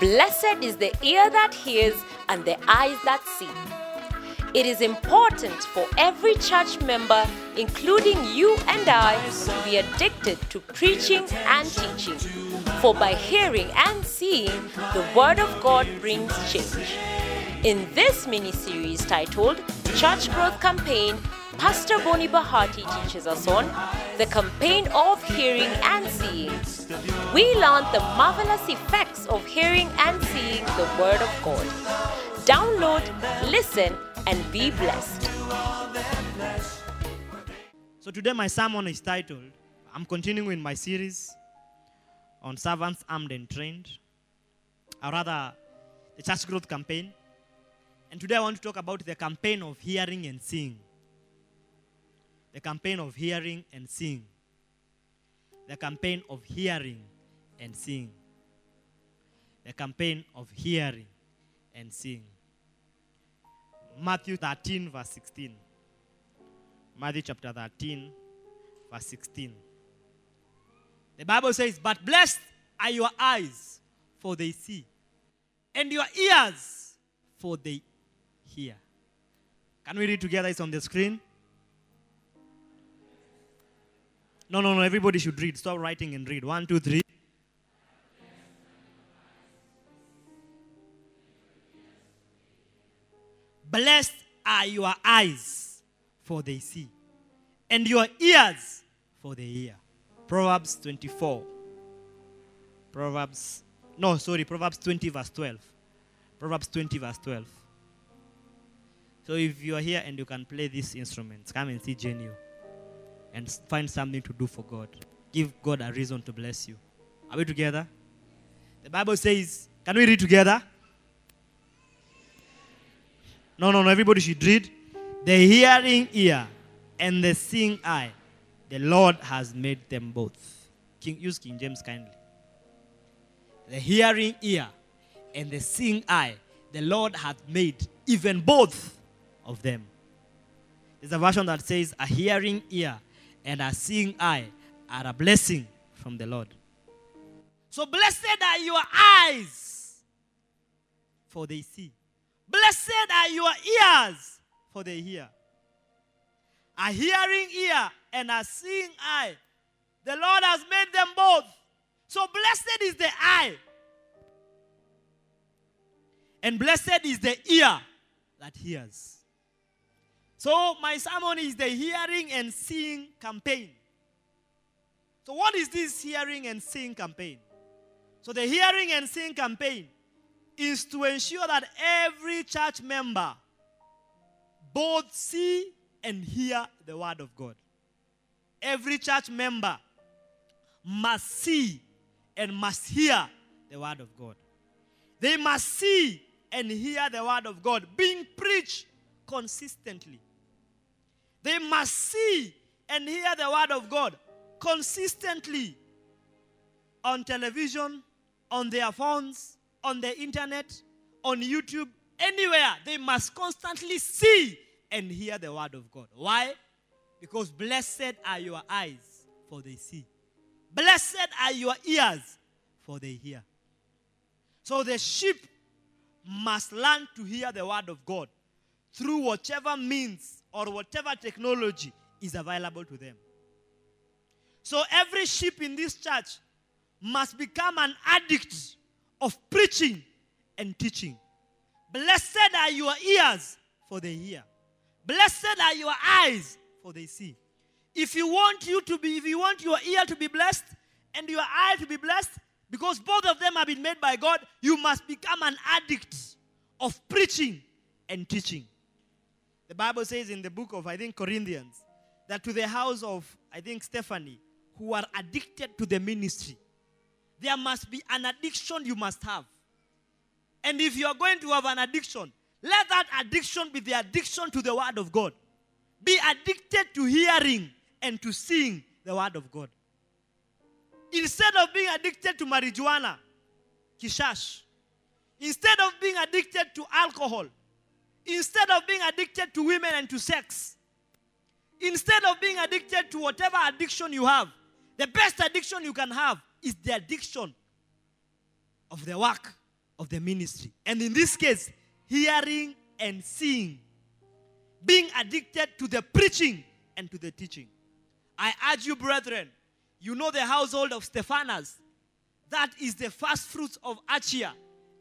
Blessed is the ear that hears and the eyes that see. It is important for every church member, including you and I, to be addicted to preaching and teaching. For by hearing and seeing, the Word of God brings change. In this mini-series titled Church Growth Campaign, Pastor Bonnie Bahati teaches us on the campaign of hearing and seeing. We learned the marvelous effects of hearing and seeing the Word of God. Download, listen, and be blessed. So today my sermon is titled, I'm continuing in my series on servants armed and trained, or rather the Church Growth Campaign. And today I want to talk about the campaign of hearing and seeing. The campaign of hearing and seeing. The campaign of hearing and seeing. The campaign of hearing and seeing. Matthew 13 verse 16. Matthew chapter 13 verse 16. The Bible says, "But blessed are your eyes, for they see, and your ears, for they hear." Can we read together? It's on the screen. No. Everybody should read. Stop writing and read. 1, 2, 3. Blessed are your eyes, for they see, and your ears, for they hear. Proverbs 20 verse 12. Proverbs 20 verse 12. So if you are here and you can play these instruments, come and see JNU. And find something to do for God. Give God a reason to bless you. Are we together? The Bible says, can we read together? No. Everybody should read. The hearing ear and the seeing eye, the Lord has made them both. Use King James kindly. The hearing ear and the seeing eye, the Lord hath made even both of them. There's a version that says, a hearing ear and a seeing eye are a blessing from the Lord. So blessed are your eyes, for they see. Blessed are your ears, for they hear. A hearing ear and a seeing eye, the Lord has made them both. So blessed is the eye, and blessed is the ear that hears. So my sermon is the hearing and seeing campaign. So what is this hearing and seeing campaign? So the hearing and seeing campaign is to ensure that every church member both see and hear the Word of God. Every church member must see and must hear the Word of God. They must see and hear the Word of God being preached consistently. They must see and hear the Word of God consistently on television, on their phones, on the internet, on YouTube, anywhere. They must constantly see and hear the Word of God. Why? Because blessed are your eyes, for they see. Blessed are your ears, for they hear. So the sheep must learn to hear the Word of God through whatever means or whatever technology is available to them. So every sheep in this church must become an addict of preaching and teaching. Blessed are your ears, for they hear. Blessed are your eyes, for they see. If you want your ear to be blessed and your eye to be blessed, because both of them have been made by God, you must become an addict of preaching and teaching. The Bible says in the book of, Corinthians, that to the house of, Stephanie, who are addicted to the ministry, there must be an addiction you must have. And if you are going to have an addiction, let that addiction be the addiction to the Word of God. Be addicted to hearing and to seeing the Word of God. Instead of being addicted to marijuana, kishash, instead of being addicted to alcohol, instead of being addicted to women and to sex, instead of being addicted to whatever addiction you have, the best addiction you can have is the addiction of the work of the ministry. And in this case, hearing and seeing. Being addicted to the preaching and to the teaching. I urge you, brethren, you know the household of Stephanas. That is the first fruits of Achia.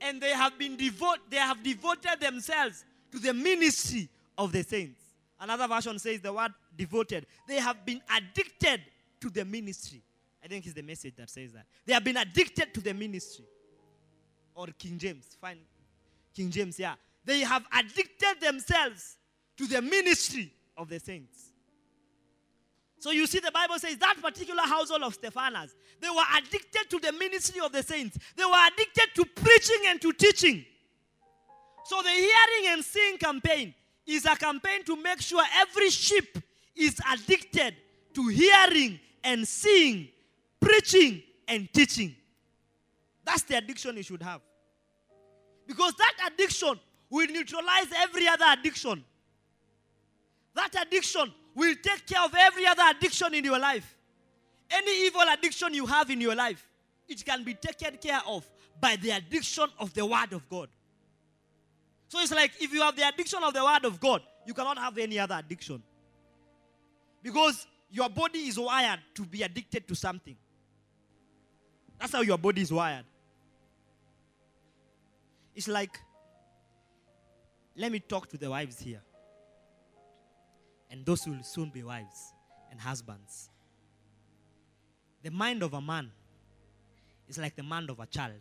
And they have devoted themselves to the ministry of the saints. Another version says the word devoted. They have been addicted to the ministry. I think it's the message that says that. They have been addicted to the ministry. Or King James. Fine. King James, yeah. They have addicted themselves to the ministry of the saints. So you see, the Bible says that particular household of Stephanas, they were addicted to the ministry of the saints. They were addicted to preaching and to teaching. So the hearing and seeing campaign is a campaign to make sure every sheep is addicted to hearing and seeing, preaching and teaching. That's the addiction you should have. Because that addiction will neutralize every other addiction. That addiction will take care of every other addiction in your life. Any evil addiction you have in your life, it can be taken care of by the addiction of the Word of God. So it's like if you have the addiction of the Word of God, you cannot have any other addiction. Because your body is wired to be addicted to something. That's how your body is wired. It's like, let me talk to the wives here. And those will soon be wives and husbands. The mind of a man is like the mind of a child.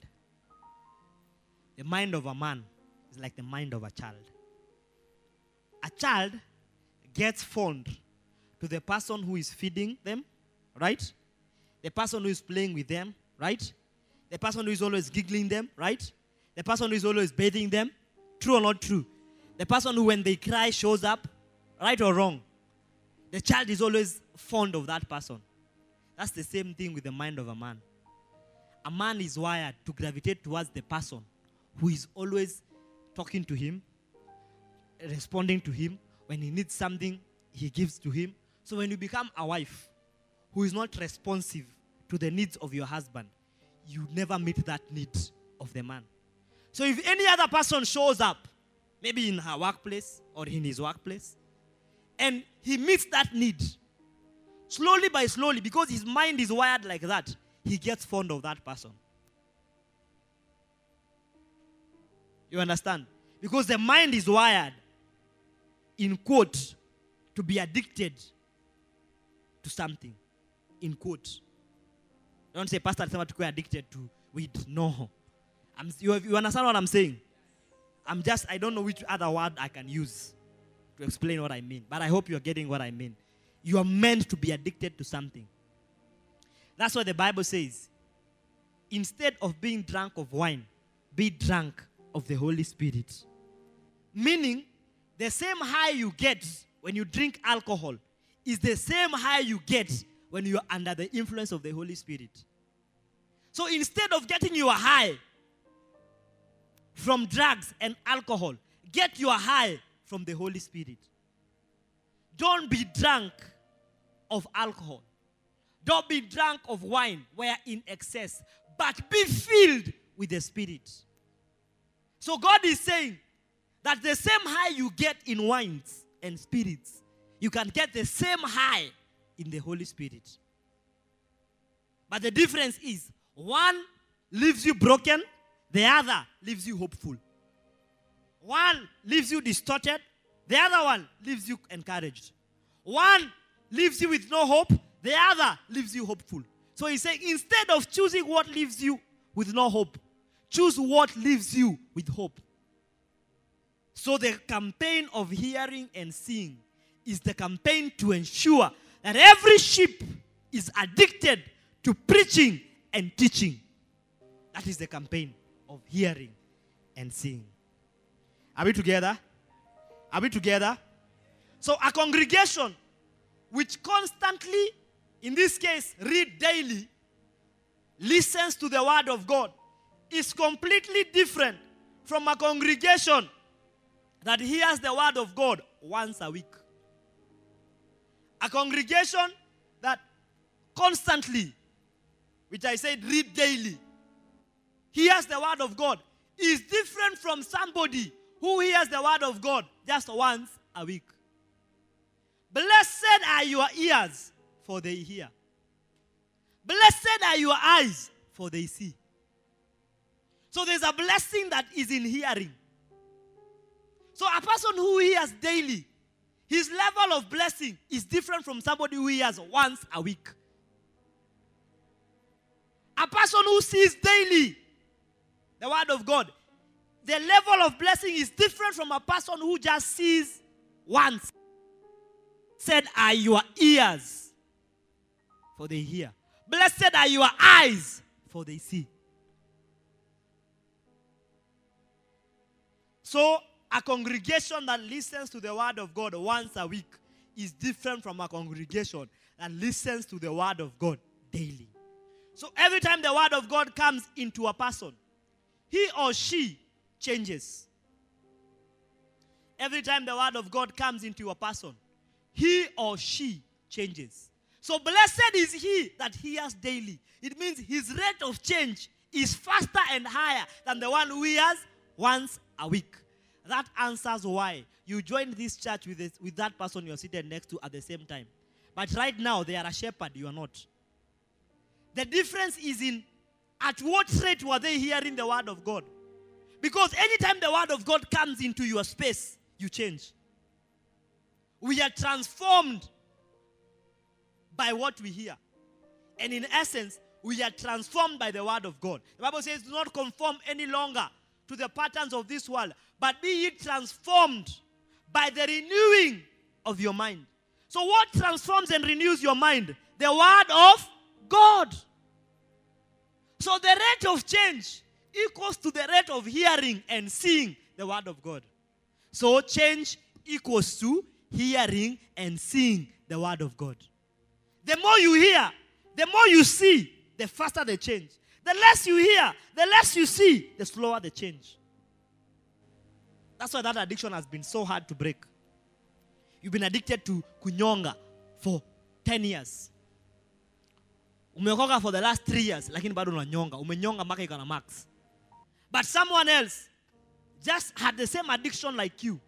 The mind of a man is like the mind of a child. A child gets fond to the person who is feeding them, right? The person who is playing with them, right? The person who is always giggling them, right? The person who is always bathing them, true or not true? The person who when they cry shows up, right or wrong? The child is always fond of that person. That's the same thing with the mind of a man. A man is wired to gravitate towards the person who is always talking to him, responding to him. When he needs something, he gives to him. So when you become a wife who is not responsive to the needs of your husband, you never meet that need of the man. So if any other person shows up, maybe in her workplace or in his workplace, and he meets that need. Slowly by slowly, because his mind is wired like that, he gets fond of that person. You understand? Because the mind is wired, in quote, to be addicted to something. In quote. Don't say, Pastor, I'm not addicted to weed. No. You understand what I'm saying? I don't know which other word I can use to explain what I mean. But I hope you're getting what I mean. You are meant to be addicted to something. That's what the Bible says. Instead of being drunk of wine, be drunk of the Holy Spirit. Meaning, the same high you get when you drink alcohol is the same high you get when you are under the influence of the Holy Spirit. So instead of getting your high from drugs and alcohol, get your high from the Holy Spirit. Don't be drunk of alcohol. Don't be drunk of wine where in excess. But be filled with the Spirit. So God is saying that the same high you get in wines and spirits, you can get the same high in the Holy Spirit. But the difference is, one leaves you broken, the other leaves you hopeful. One leaves you distorted. The other one leaves you encouraged. One leaves you with no hope. The other leaves you hopeful. So he's saying, instead of choosing what leaves you with no hope, choose what leaves you with hope. So the campaign of hearing and seeing is the campaign to ensure that every sheep is addicted to preaching and teaching. That is the campaign of hearing and seeing. Are we together? Are we together? So a congregation which constantly, in this case, read daily, listens to the Word of God, is completely different from a congregation that hears the Word of God once a week. A congregation that constantly, which I said read daily, hears the Word of God, is different from somebody who hears the word of God just once a week. Blessed are your ears, for they hear. Blessed are your eyes, for they see. So there's a blessing that is in hearing. So a person who hears daily, his level of blessing is different from somebody who hears once a week. A person who sees daily the word of God, the level of blessing is different from a person who just sees once. Said are your ears, for they hear. Blessed are your eyes, for they see. So a congregation that listens to the word of God once a week is different from a congregation that listens to the word of God daily. So every time the word of God comes into a person, he or she changes. Every time the word of God comes into a person, he or she changes. So blessed is he that hears daily. It means his rate of change is faster and higher than the one who hears once a week. That answers why you joined this church with that person you're seated next to at the same time. But right now, they are a shepherd, you are not. The difference is in at what rate were they hearing the word of God. Because anytime the word of God comes into your space, you change. We are transformed by what we hear. And in essence, we are transformed by the word of God. The Bible says, do not conform any longer to the patterns of this world, but be ye transformed by the renewing of your mind. So what transforms and renews your mind? The word of God. So the rate of change equals to the rate of hearing and seeing the word of God. So change equals to hearing and seeing the word of God. The more you hear, the more you see, the faster the change. The less you hear, the less you see, the slower the change. That's why that addiction has been so hard to break. You've been addicted to kunyonga for 10 years. Umeokoka for the last 3 years, lakini bado unanyonga. Umenyonga mpaka iko na max. But someone else just had the same addiction like you,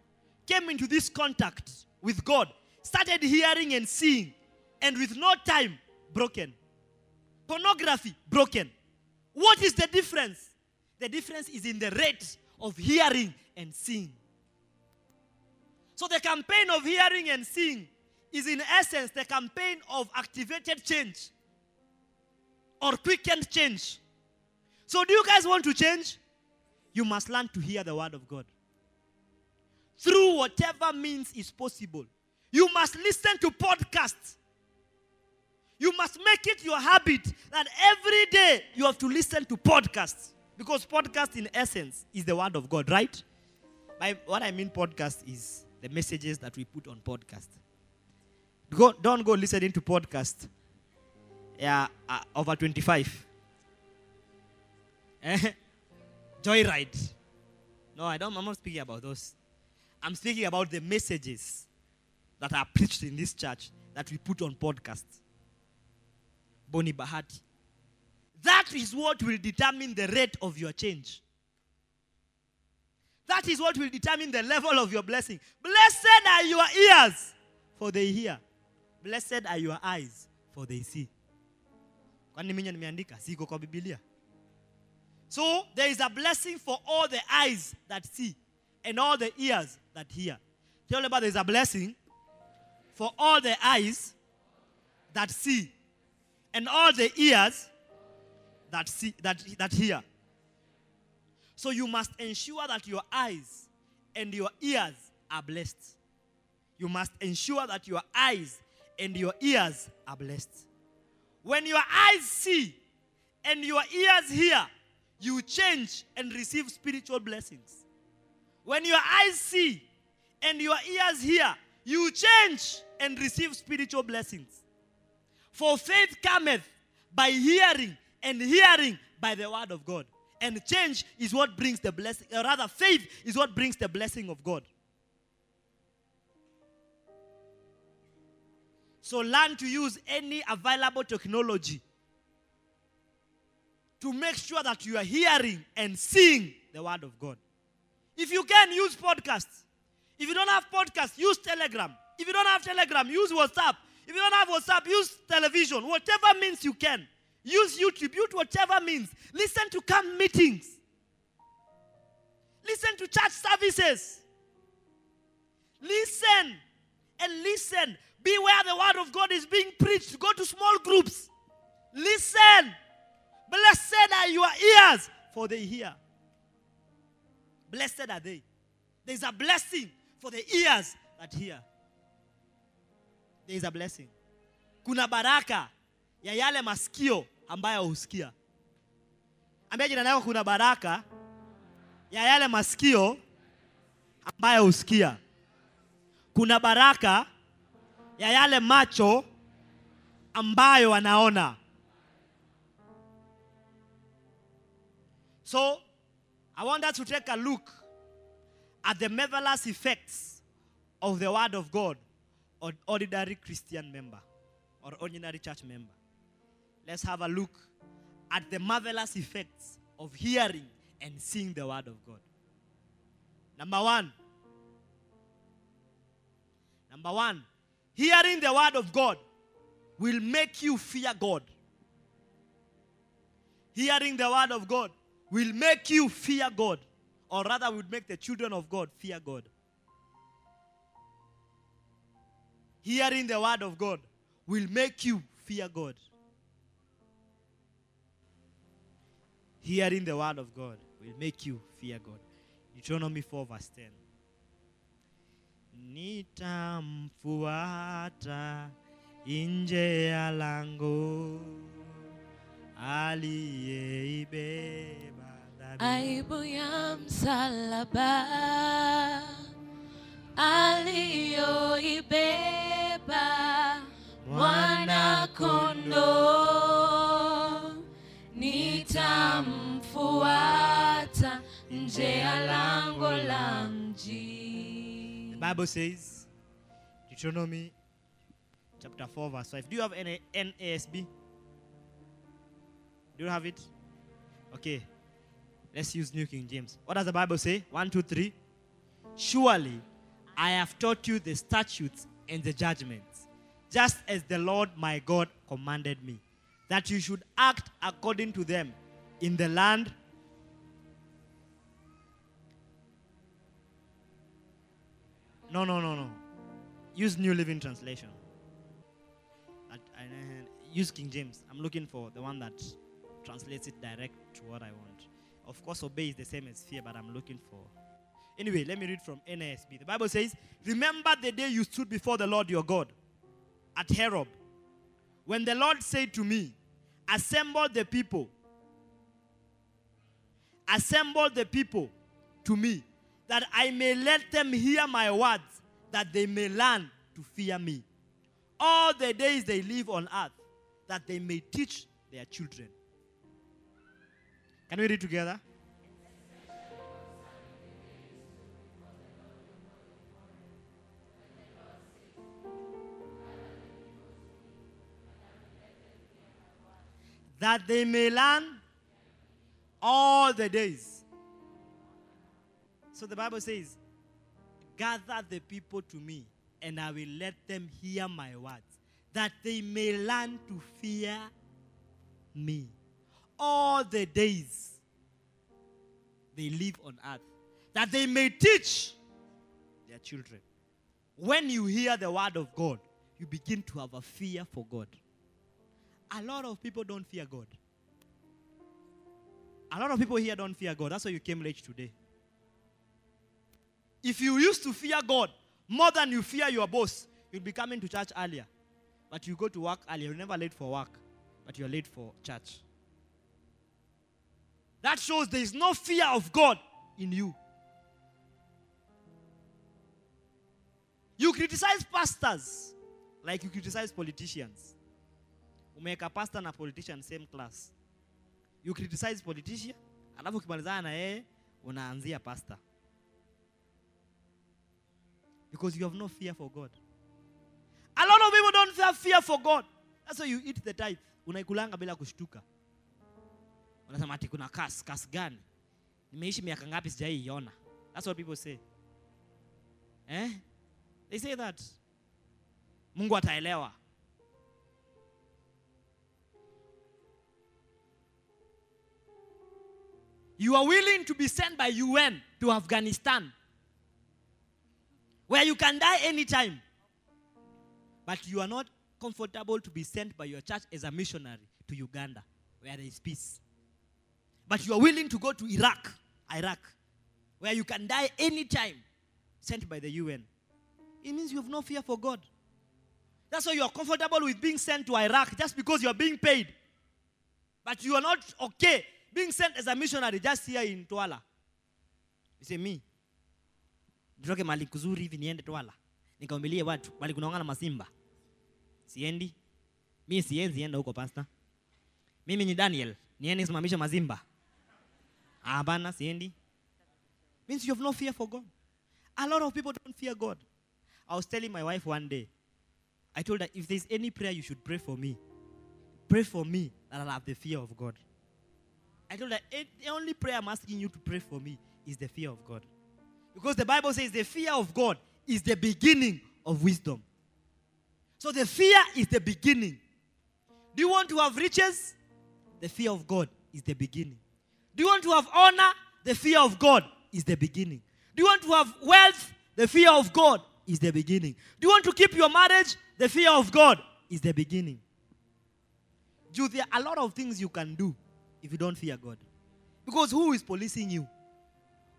came into this contact with God, started hearing and seeing, and with no time, broken. Pornography, broken. What is the difference? The difference is in the rate of hearing and seeing. So the campaign of hearing and seeing is in essence the campaign of activated change or quickened change. So do you guys want to change? You must learn to hear the word of God. Through whatever means is possible. You must listen to podcasts. You must make it your habit that every day you have to listen to podcasts. Because podcast in essence is the word of God, right? By what I mean podcast is the messages that we put on podcast. Don't go listening to podcast over 25. Joyride. No, I'm not speaking about those. I'm speaking about the messages that are preached in this church that we put on podcast. Bonnie Bahati. That is what will determine the rate of your change. That is what will determine the level of your blessing. Blessed are your ears, for they hear. Blessed are your eyes, for they see. So there is a blessing for all the eyes that see and all the ears that hear. Tell me about there is a blessing for all the eyes that see and all the ears that hear. So you must ensure that your eyes and your ears are blessed. You must ensure that your eyes and your ears are blessed. When your eyes see and your ears hear, you change and receive spiritual blessings. When your eyes see and your ears hear, you change and receive spiritual blessings. For faith cometh by hearing, and hearing by the word of God. And change is what brings the blessing, or rather faith is what brings the blessing of God. So learn to use any available technology to make sure that you are hearing and seeing the word of God. If you can, use podcasts. If you don't have podcasts, use Telegram. If you don't have Telegram, use WhatsApp. If you don't have WhatsApp, use television. Whatever means you can. Use YouTube. Use whatever means. Listen to camp meetings. Listen to church services. Listen and listen. Be where the word of God is being preached. Go to small groups. Listen. Blessed are your ears, for they hear. Blessed are they. There is a blessing for the ears that hear. There is a blessing. Kuna baraka ya yale masikio ambayo husikia. Ambia jina lako, kuna baraka ya yale masikio ambayo husikia. Kuna baraka ya yale macho ambayo wanaona. So, I want us to take a look at the marvelous effects of the word of God on ordinary Christian member or ordinary church member. Let's have a look at the marvelous effects of hearing and seeing the word of God. Number one, hearing the word of God will make you fear God. Hearing the word of God will make you fear God. Or rather, would make the children of God fear God. Hearing the word of God will make you fear God. Hearing the word of God will make you fear God. Deuteronomy 4 verse 10. Nitamfuata nje ya lango aliyeibeba. Aibu ya msalaba aliyoibeba mwana-kondoo, nitamfuata nje ya lango la mji. The Bible says, Deuteronomy chapter 4 verse 5. Do you have any NASB? Do you have it? Okay. Let's use New King James. What does the Bible say? 1, 2, 3. Surely I have taught you the statutes and the judgments, just as the Lord my God commanded me, that you should act according to them in the land No. Use New Living Translation. Use King James. I'm looking for the one that translates it direct to what I want. Of course, obey is the same as fear, but I'm looking for... Anyway, let me read from NASB. The Bible says, remember the day you stood before the Lord your God at Horeb, when the Lord said to me, assemble the people to me, that I may let them hear my words, that they may learn to fear me all the days they live on earth, that they may teach their children. Can we read together? That they may learn all the days. So the Bible says, gather the people to me, and I will let them hear my words, that they may learn to fear me all the days they live on earth, that they may teach their children. When you hear the word of God, you begin to have a fear for God. A lot of people don't fear God. A lot of people here don't fear God. That's why you came late today. If you used to fear God more than you fear your boss, you'd be coming to church earlier. But you go to work earlier. You're never late for work, but you're late for church. That shows there is no fear of God in you. You criticize pastors like you criticize politicians. Umeweka pastor na politician same class. You criticize politician, alafu ukimalizana na yeye unaanzia pastor. Because you have no fear for God. A lot of people don't have fear for God. That's why you eat the tithe. Unaikulanga bila kushtuka. Wanasema ati kuna kasi. Kasi gani? Nimeishi miaka ngapi sijaiona. That's what people say. Eh? They say that. Mungu ataelewa. You are willing to be sent by UN to Afghanistan, where you can die anytime. But you are not comfortable to be sent by your church as a missionary to Uganda, where there is peace. But you are willing to go to Iraq, where you can die anytime, sent by the UN. It means you have no fear for God. That's why you are comfortable with being sent to Iraq, just because you are being paid. But you are not okay being sent as a missionary just here in Twala. You say, me, nitoke mahali kuzuri hivi niende Twala. Nikaumbilie watu, mahali kunaongana masimba. Siendi. Mi sienzi enda huko pastor. Mimi ni Daniel, niende simamisha mazimba. Abana, siendi. Means you have no fear for God. A lot of people don't fear God. I was telling my wife one day, I told her, if there's any prayer you should pray for me that I'll have the fear of God. I told her, the only prayer I'm asking you to pray for me is the fear of God. Because the Bible says the fear of God is the beginning of wisdom. So the fear is the beginning. Do you want to have riches? The fear of God is the beginning. Do you want to have honor? The fear of God is the beginning. Do you want to have wealth? The fear of God is the beginning. Do you want to keep your marriage? The fear of God is the beginning. There are a lot of things you can do if you don't fear God. Because who is policing you?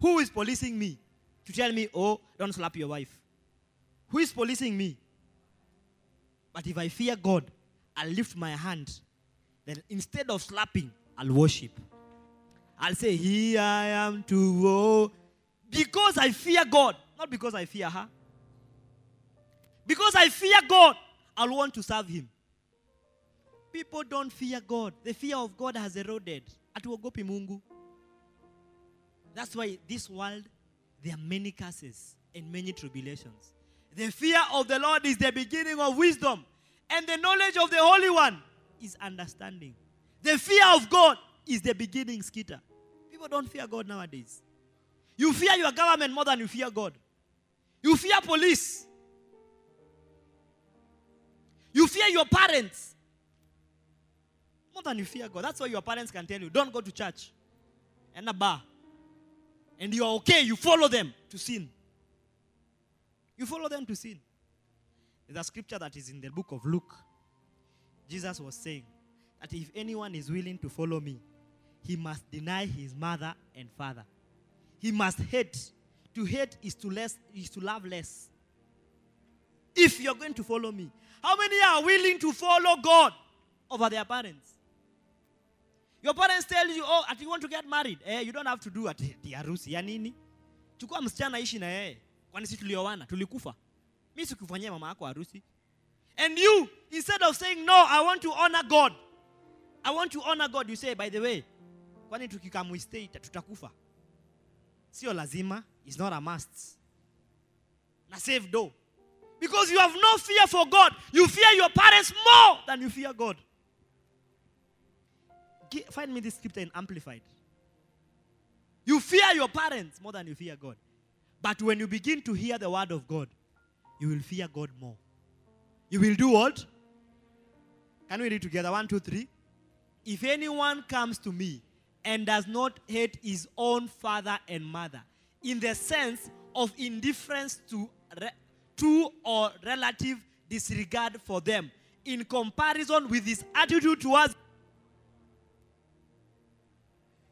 Who is policing me to tell me, oh, don't slap your wife? Who is policing me? But if I fear God, I'll lift my hand. Then instead of slapping, I'll worship. I'll say, here I am to woe. Because I fear God, not because I fear her. Because I fear God, I'll want to serve him. People don't fear God. The fear of God has eroded. Atuogopi Mungu. That's why this world, there are many curses and many tribulations. The fear of the Lord is the beginning of wisdom, and the knowledge of the Holy One is understanding. The fear of God is the beginning, Skita. People don't fear God nowadays. You fear your government more than you fear God. You fear police. You fear your parents more than you fear God. That's why your parents can tell you, don't go to church and a bar. And you are okay, you follow them to sin. You follow them to sin. There's a scripture that is in the book of Luke. Jesus was saying that if anyone is willing to follow me, he must deny his mother and father. He must hate. To hate is to love less. If you're going to follow me, how many are willing to follow God over their parents? Your parents tell you, oh, you want to get married. Eh, you don't have to do at the harusi. Ya nini? Chukua msichana ishi na yeye. Kwani sisi tulioana, tulikufa. Mimi sikufanyia mama yako harusi. And you, instead of saying, no, I want to honor God. I want to honor God. You say, by the way, kwani tukikamwistay tutakufa. Sio lazima, it's not a must. Na save do. Because you have no fear for God. You fear your parents more than you fear God. Find me this scripture in Amplified. You fear your parents more than you fear God. But when you begin to hear the word of God, you will fear God more. You will do what? Can we read together? 1, 2, 3. If anyone comes to me and does not hate his own father and mother, in the sense of indifference to or relative disregard for them, in comparison with his attitude towards...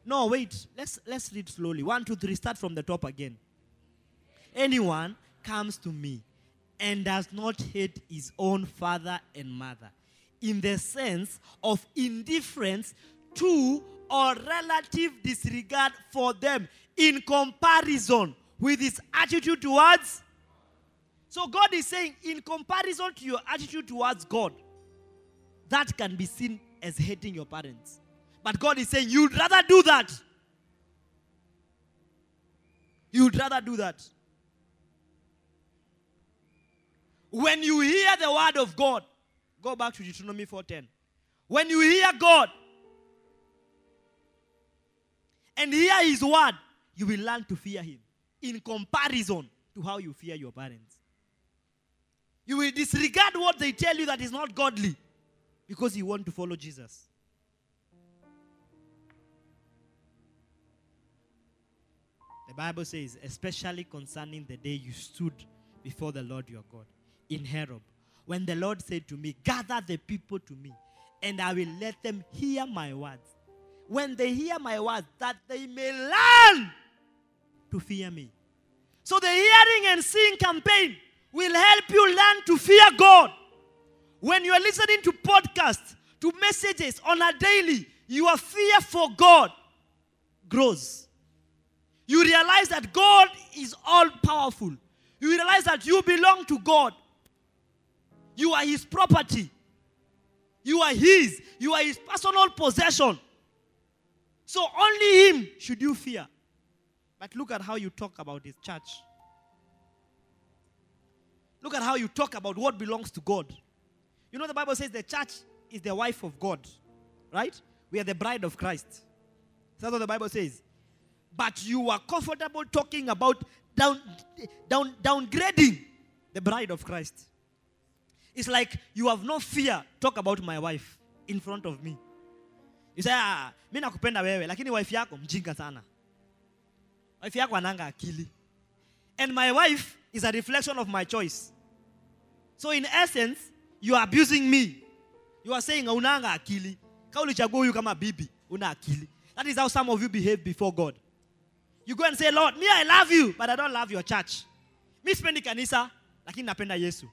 No, wait. Let's read slowly. 1, 2, 3. Start from the top again. Anyone comes to me and does not hate his own father and mother, in the sense of indifference to or relative disregard for them, in comparison with his attitude towards... So God is saying, in comparison to your attitude towards God, that can be seen as hating your parents. But God is saying, you'd rather do that. You'd rather do that. When you hear the word of God, go back to Deuteronomy 4:10. When you hear God, and hear his word, you will learn to fear him in comparison to how you fear your parents. You will disregard what they tell you that is not godly because you want to follow Jesus. The Bible says, especially concerning the day you stood before the Lord your God in Horeb, when the Lord said to me, gather the people to me, and I will let them hear my words. When they hear my words, that they may learn to fear me. So the Hearing and Seeing campaign will help you learn to fear God. When you are listening to podcasts, to messages on a daily, your fear for God grows. You realize that God is all-powerful. You realize that you belong to God. You are his property. You are his. You are his personal possession. So only him should you fear. But look at how you talk about his church. Look at how you talk about what belongs to God. You know the Bible says the church is the wife of God. Right? We are the bride of Christ. That's what the Bible says. But you are comfortable talking about downgrading the bride of Christ. It's like you have no fear. Talk about my wife in front of me. You say, ah, mimi nakupenda wewe, lakini wife yako mjinga sana. Wife yako ananga akili. And my wife is a reflection of my choice. So in essence, you are abusing me. You are saying, unanga akili. Kauli chaguo huyu kama bibi, una akili. That is how some of you behave before God. You go and say, Lord, me I love you, but I don't love your church. Mi sipendi kanisa, lakini napenda Yesu.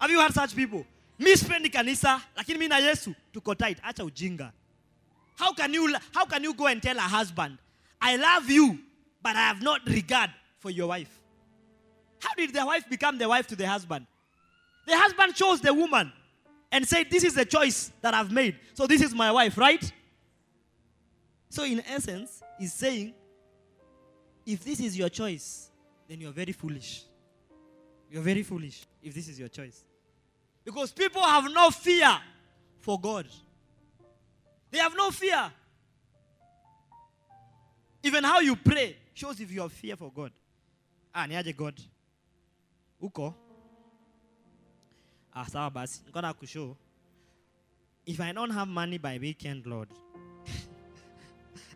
Have you heard such people? Mi sipendi kanisa, lakini mimi na Yesu tuko tight. Acha ujinga. How can you go and tell a husband, I love you, but I have not regard for your wife? How did the wife become the wife to the husband? The husband chose the woman and said, this is the choice that I've made. So this is my wife, right? So in essence, he's saying, if this is your choice, then you're very foolish. You're very foolish if this is your choice. Because people have no fear for God. They have no fear. Even how you pray shows if you have fear for God. Ah, niaje God. Uko. Ah, sawa basi. Nikona kushow. If I don't have money by weekend, Lord.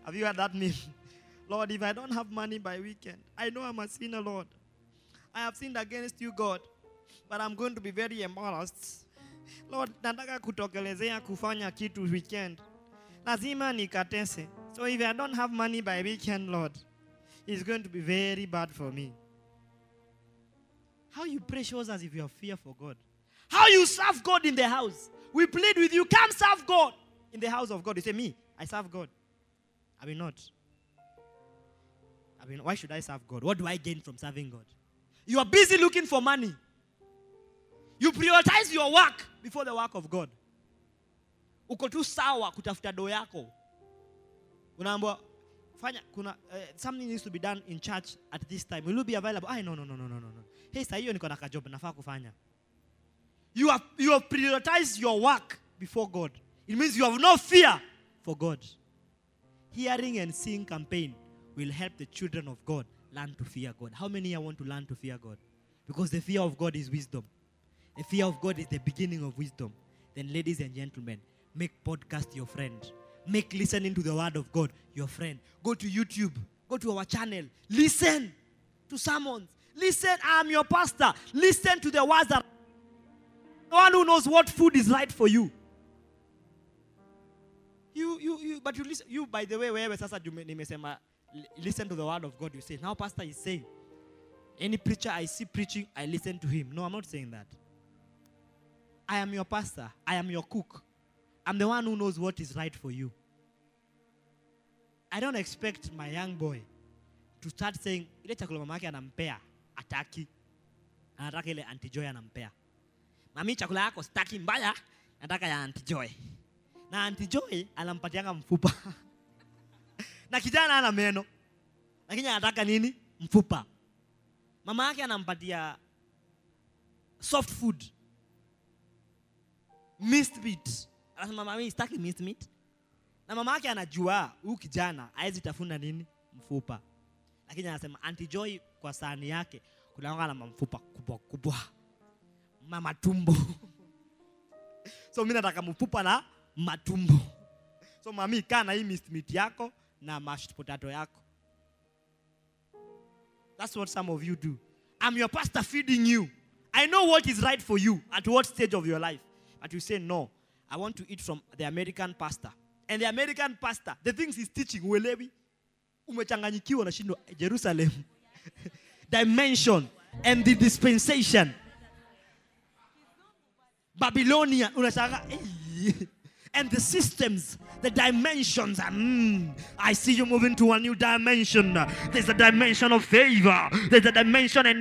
Have you heard that name? Lord, if I don't have money by weekend, I know I'm a sinner, Lord. I have sinned against you, God. But I'm going to be very embarrassed. Lord, nataka kutokelezea kufanya kitu weekend. Lazima nikatese. So if I don't have money by weekend, Lord, it's going to be very bad for me. How you pray shows us if you have fear for God. How you serve God in the house. We plead with you, come serve God in the house of God. You say, me, I serve God. I will not. I mean, why should I serve God? What do I gain from serving God? You are busy looking for money. You prioritize your work before the work of God. Uko tu sawa kutafuta do yako. Unaambiwa fanya kuna something needs to be done in church at this time. Will you be available? Ah, no. Hey, sasa hiyo niko na kajob nafaa kufanya. You have prioritized your work before God. It means you have no fear for God. Hearing and Seeing campaign will help the children of God learn to fear God. How many here want to learn to fear God? Because the fear of God is wisdom. The fear of God is the beginning of wisdom. Then, ladies and gentlemen, make podcast your friend. Make listening to the word of God your friend. Go to YouTube. Go to our channel. Listen to sermons. Listen, I am your pastor. Listen to the words that no one who knows what food is right for you. But you listen. You, by the way, wherever sasa nimesema, listen to the word of God. You say, now pastor is saying, any preacher I see preaching, I listen to him. No, I'm not saying that. I am your pastor. I am your cook. I'm the one who knows what is right for you. I don't expect my young boy to start saying, ile chakula mama yake anampea, ataki. Anataka ile Auntie Joy anampea. Mami chakula yako sitaki mbaya, nataka ya Auntie Joy. Na Auntie Joy anampatianga mfupa. Na kijana ana meno. Lakini anataka nini? Mfupa. Mama yake anampatia soft food. Missed meat. Anasema mama mimi sitaki missed meat. Na mama yake anajua huyu kijana hawezi tafuna nini mfupa. Lakini anasema Auntie Joy kwa sahani yake kuna na mfupa kubwa kubwa. Mama tumbo. So mimi nataka mfupa na matumbo. So mami kana hii mixed meat yako na mashed potato yako. That's what some of you do. I'm your pastor feeding you. I know what is right for you at what stage of your life. But you say, no, I want to eat from the American pastor. And the American pastor, the things he's teaching, uelewi, umechanganyikiwa na shindo Jerusalem. Dimension and the dispensation. Babylonia, and the systems, the dimensions. I see you moving to a new dimension. There's a dimension of favor. There's a dimension and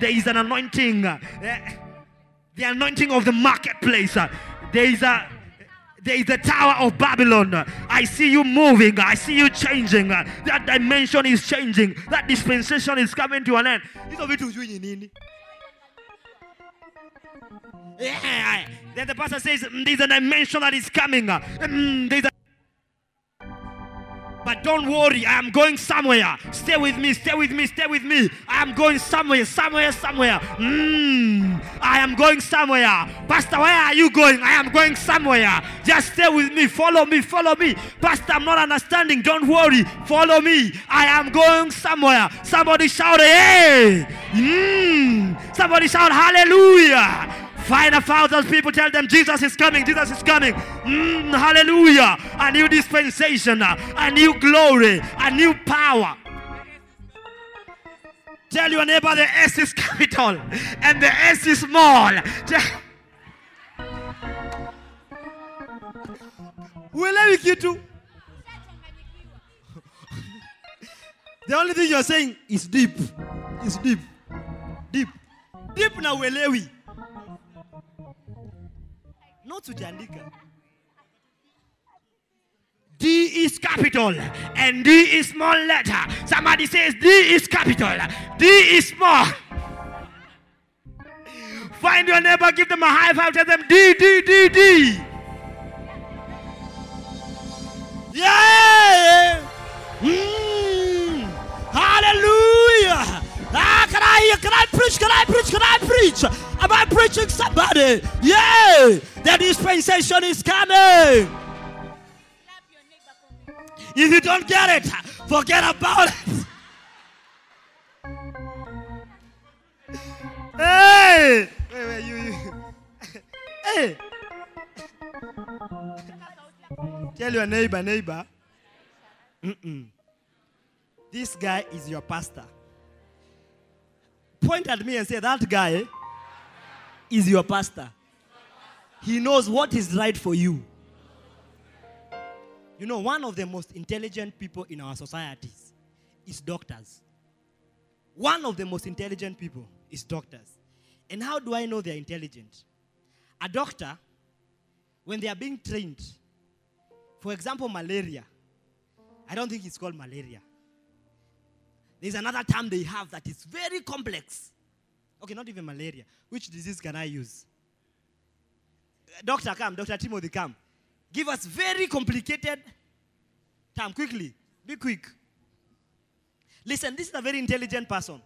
there is an anointing. The anointing of the marketplace. There is a Tower of Babylon. I see you moving. I see you changing. That dimension is changing. That dispensation is coming to an end. Yeah. Then the pastor says, there's a dimension that is coming. But don't worry, I am going somewhere. Stay with me, stay with me, stay with me. I am going somewhere, somewhere, somewhere. I am going somewhere. Pastor, where are you going? I am going somewhere. Just stay with me, follow me, follow me. Pastor, I'm not understanding. Don't worry, follow me. I am going somewhere. Somebody shout, hey! Somebody shout, hallelujah! 5,000 people tell them Jesus is coming, Jesus is coming. Hallelujah. A new dispensation, a new glory, a new power. Tell your neighbor the S is capital and the S is small. Uelewi kitu. The only thing you're saying is deep. It's deep. Deep. Deep na uelewi. Not to Jandika. D is capital and D is small letter. Somebody says D is capital, D is small. Find your neighbor, give them a high five, tell them D, D, D, D. Yeah! Hallelujah! Ah, can I preach? Am I preaching somebody? Yeah! The dispensation is coming. If you don't get it, forget about it. Hey! Wait, you. Hey! Tell your neighbor. This guy is your pastor. Point at me and say, that guy is your pastor. He knows what is right for you. You know, one of the most intelligent people in our societies is doctors. One of the most intelligent people is doctors. And how do I know they're intelligent? A doctor, when they are being trained, for example, malaria, I don't think it's called malaria. There's another term they have that is very complex. Okay, not even malaria. Which disease can I use? Doctor, come. Dr. Timothy, come. Give us very complicated term. Quickly. Be quick. Listen, this is a very intelligent person.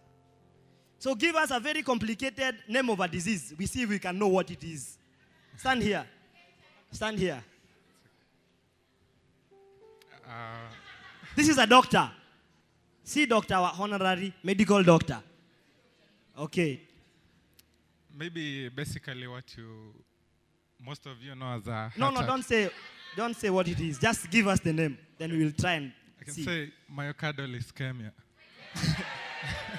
So give us a very complicated name of a disease. We see if we can know what it is. Stand here. Stand here. This is a doctor. See, doctor, our honorary medical doctor. Okay. Maybe basically what you, most of you know as a... No, don't say what it is. Just give us the name. Then we will try and I can say myocardial ischemia.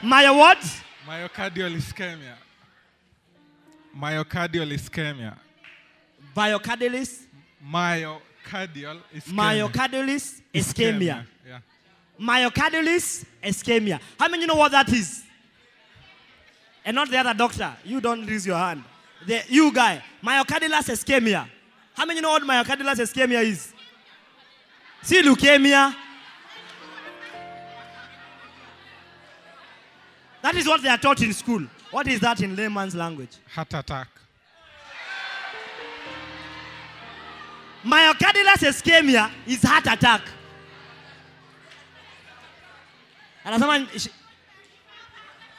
Myo what? Myocardial ischemia. Myocardial ischemia. Biocardialis? Myocardial ischemia. Myocardialis ischemia. Yeah. Myocardialis ischemia. How many know what that is? And not the other doctor. You don't raise your hand. You guy. Myocardialis ischemia. How many know what myocardialis ischemia is? See leukemia. That is what they are taught in school. What is that in layman's language? Heart attack. Myocardial ischemia is heart attack. Anasema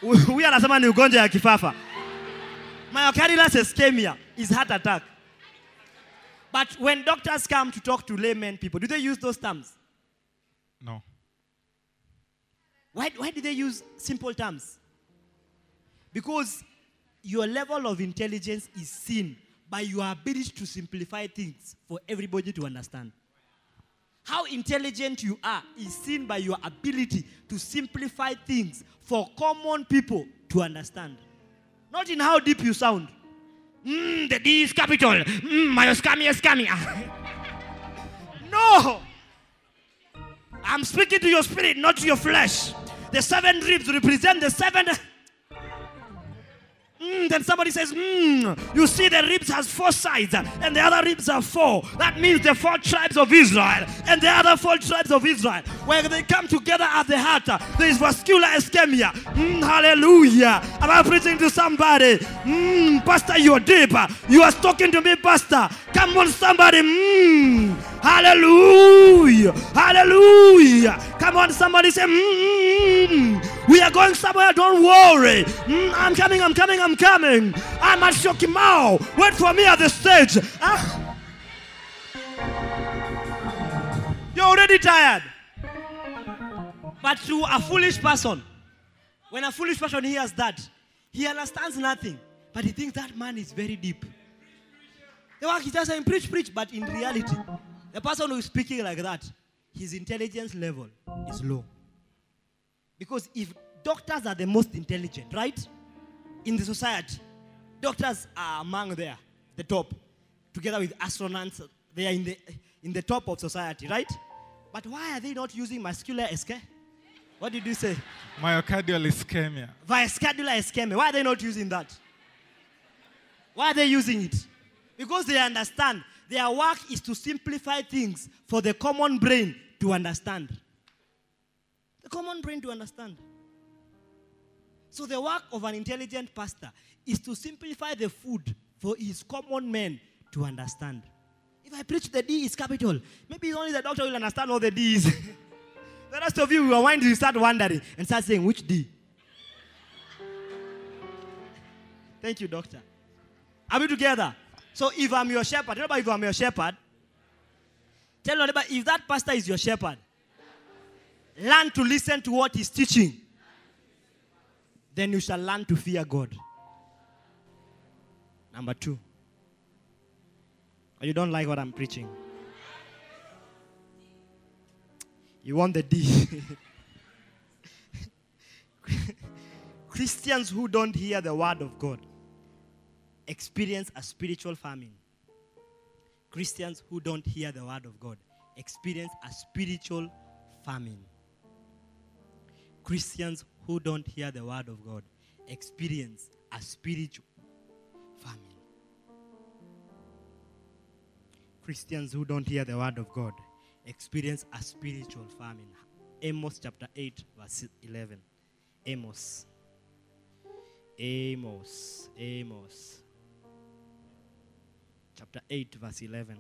huyu anasema ni ugonjwa ya kifafa. Myocardial ischemia is heart attack. But when doctors come to talk to laymen people, do they use those terms? No. Why do they use simple terms? Because your level of intelligence is seen by your ability to simplify things for everybody to understand. How intelligent you are is seen by your ability to simplify things for common people to understand. Not in how deep you sound. The D is capital. Myoscamia. No! I'm speaking to your spirit, not to your flesh. The seven ribs represent the seven... then somebody says, you see the ribs has four sides and the other ribs are four. That means the four tribes of Israel and the other four tribes of Israel. When they come together at the heart, there is vascular ischemia. Hallelujah. Am I preaching to somebody? Pastor, you are deep. You are talking to me, Pastor. Come on, somebody. Hallelujah. Hallelujah. Come on, somebody say, we are going somewhere, don't worry. I'm coming, I'm coming, I'm coming. I'm at Shokimau. Wait for me at the stage. Ah. You're already tired. But to a foolish person, when a foolish person hears that, he understands nothing. But he thinks that man is very deep. He's just saying, preach, preach. But in reality, the person who is speaking like that, his intelligence level is low. Because if doctors are the most intelligent, right? In the society, doctors are among the top. Together with astronauts, they are in the top of society, right? But why are they not using muscular ischemia? What did you say? Myocardial ischemia. Vascular ischemia. Why are they not using that? Why are they using it? Because they understand their work is to simplify things for the common brain to understand. Common brain to understand. So the work of an intelligent pastor is to simplify the food for his common men to understand. If I preach the D is capital, maybe only the doctor will understand all the D's. The rest of you will wind, you start wondering and start saying, which D? Thank you, doctor. Are we together? So if I'm your shepherd, remember if I'm your shepherd, tell your neighbor, if that pastor is your shepherd, learn to listen to what he's teaching. Then you shall learn to fear God. Number 2. Or you don't like what I'm preaching. You want the D. Christians who don't hear the word of God experience a spiritual famine. Christians who don't hear the word of God experience a spiritual famine. Christians who don't hear the word of God experience a spiritual famine. Christians who don't hear the word of God experience a spiritual famine. Amos chapter 8 verse 11. Amos. Amos. Amos. Chapter 8 verse 11.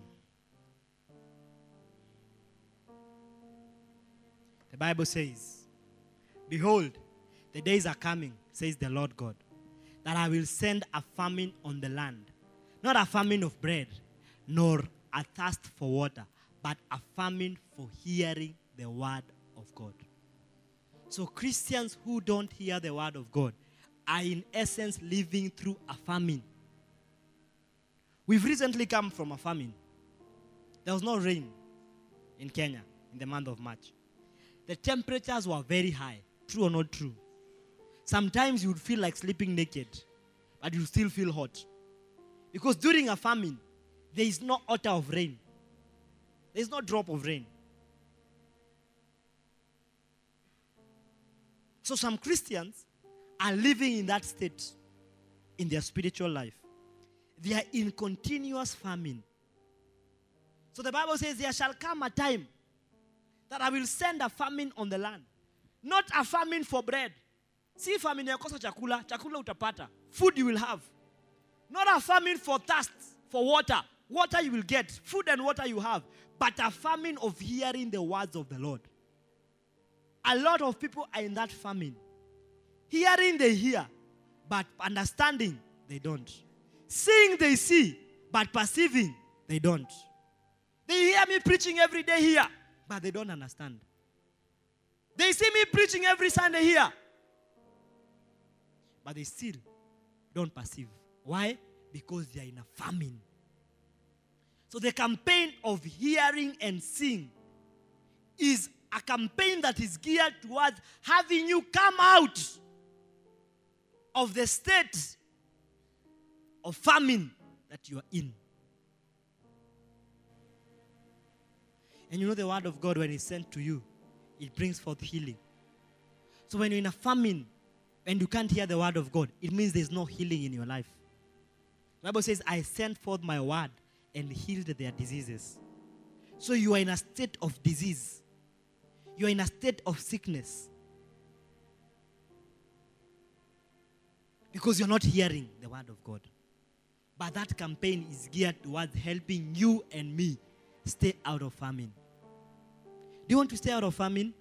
The Bible says, behold, the days are coming, says the Lord God, that I will send a famine on the land. Not a famine of bread, nor a thirst for water, but a famine for hearing the word of God. So Christians who don't hear the word of God are in essence living through a famine. We've recently come from a famine. There was no rain in Kenya in the month of March. The temperatures were very high. True or not true? Sometimes you would feel like sleeping naked, but you still feel hot. Because during a famine, there is no iota of rain. There is no drop of rain. So some Christians are living in that state in their spiritual life. They are in continuous famine. So the Bible says, there shall come a time that I will send a famine on the land. Not a famine for bread. See, famine ya kosa chakula, chakula utapata. Food you will have. Not a famine for thirst, for water. water you will get, food and water you have, but a famine of hearing the words of the Lord. A lot of people are in that famine. Hearing they hear, but understanding they don't. Seeing they see, but perceiving they don't. They hear me preaching every day here, but they don't understand. They see me preaching every Sunday here, but they still don't perceive. Why? Because they are in a famine. So the campaign of hearing and seeing is a campaign that is geared towards having you come out of the state of famine that you are in. And you know the word of God, when it's sent to you, it brings forth healing. So when you're in a famine and you can't hear the word of God, it means there's no healing in your life. The Bible says, I sent forth my word and healed their diseases. So you are in a state of disease. You are in a state of sickness. Because you're not hearing the word of God. But that campaign is geared towards helping you and me stay out of famine. Do you want to stay out of famine?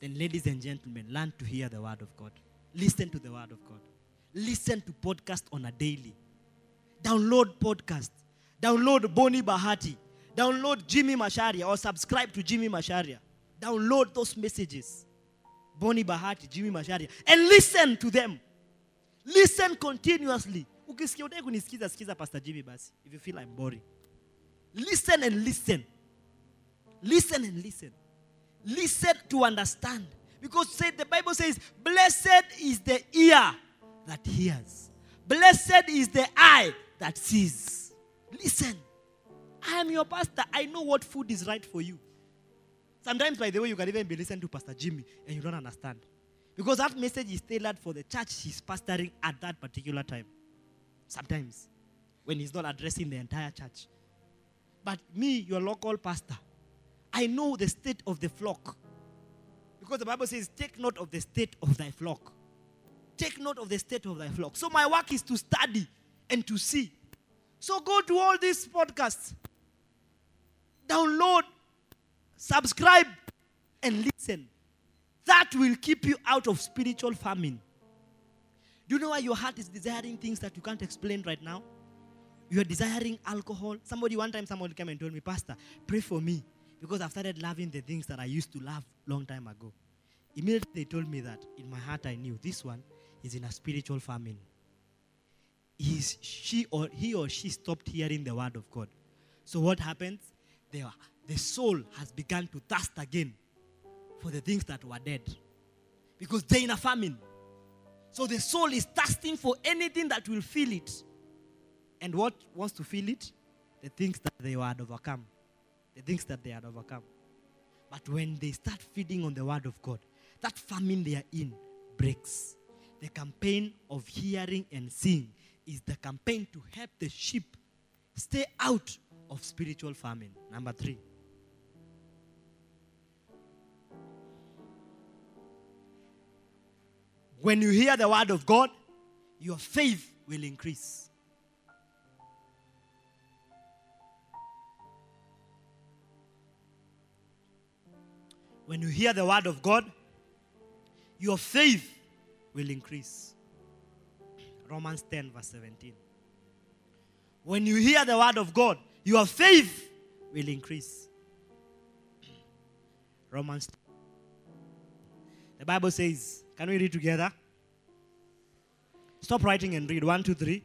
Then ladies and gentlemen, learn to hear the word of God. Listen to the word of God. Listen to podcasts on a daily. Download podcasts. Download Bonnie Bahati. Download Jimmy Masharia, or subscribe to Jimmy Masharia. Download those messages. Bonnie Bahati, Jimmy Masharia. And listen to them. Listen continuously. If you feel I'm boring. Listen and listen. Listen and listen. Listen to understand. Because the Bible says, blessed is the ear that hears. Blessed is the eye that sees. Listen. I am your pastor. I know what food is right for you. Sometimes, by the way, you can even be listening to Pastor Jimmy and you don't understand. Because that message is tailored for the church he's pastoring at that particular time. Sometimes, when he's not addressing the entire church. But me, your local pastor, I know the state of the flock. Because the Bible says, take note of the state of thy flock. Take note of the state of thy flock. So my work is to study and to see. So go to all these podcasts. Download, subscribe, and listen. That will keep you out of spiritual famine. Do you know why your heart is desiring things that you can't explain right now? You are desiring alcohol. One time somebody came and told me, Pastor, pray for me, because I've started loving the things that I used to love long time ago. Immediately they told me that. In my heart I knew this one is in a spiritual famine. He or she stopped hearing the word of God. So what happens? The soul has begun to thirst again for the things that were dead, because they're in a famine. So the soul is thirsting for anything that will fill it. And what wants to fill it? The things that they had overcome. The things that they had overcome. But when they start feeding on the word of God, that famine they are in breaks. The campaign of hearing and seeing is the campaign to help the sheep stay out of spiritual famine. Number 3. When you hear the word of God, your faith will increase. When you hear the word of God, your faith will increase. Romans 10 verse 17. When you hear the word of God, your faith will increase. Romans 10. The Bible says, can we read together? Stop writing and read. 1, 2, 3.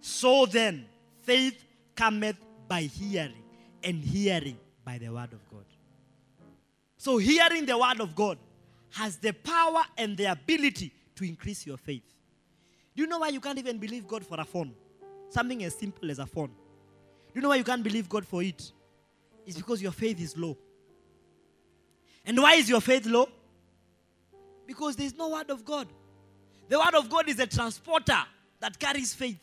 So then, faith cometh by hearing, and hearing by the word of God. So hearing the word of God has the power and the ability to increase your faith. Do you know why you can't even believe God for a phone? Something as simple as a phone. Do you know why you can't believe God for it? It's because your faith is low. And why is your faith low? Because there is no word of God. The word of God is a transporter that carries faith.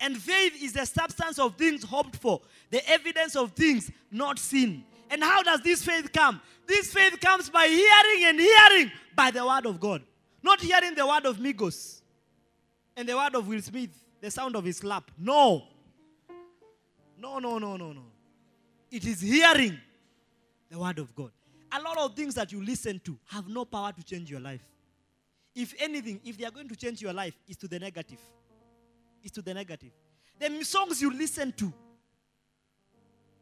And faith is the substance of things hoped for, the evidence of things not seen. And how does this faith come? This faith comes by hearing, and hearing by the word of God. Not hearing the word of Migos and the word of Will Smith, the sound of his slap. No. No. It is hearing the word of God. A lot of things that you listen to have no power to change your life. If anything, if they are going to change your life, it's to the negative. It's to the negative. The songs you listen to,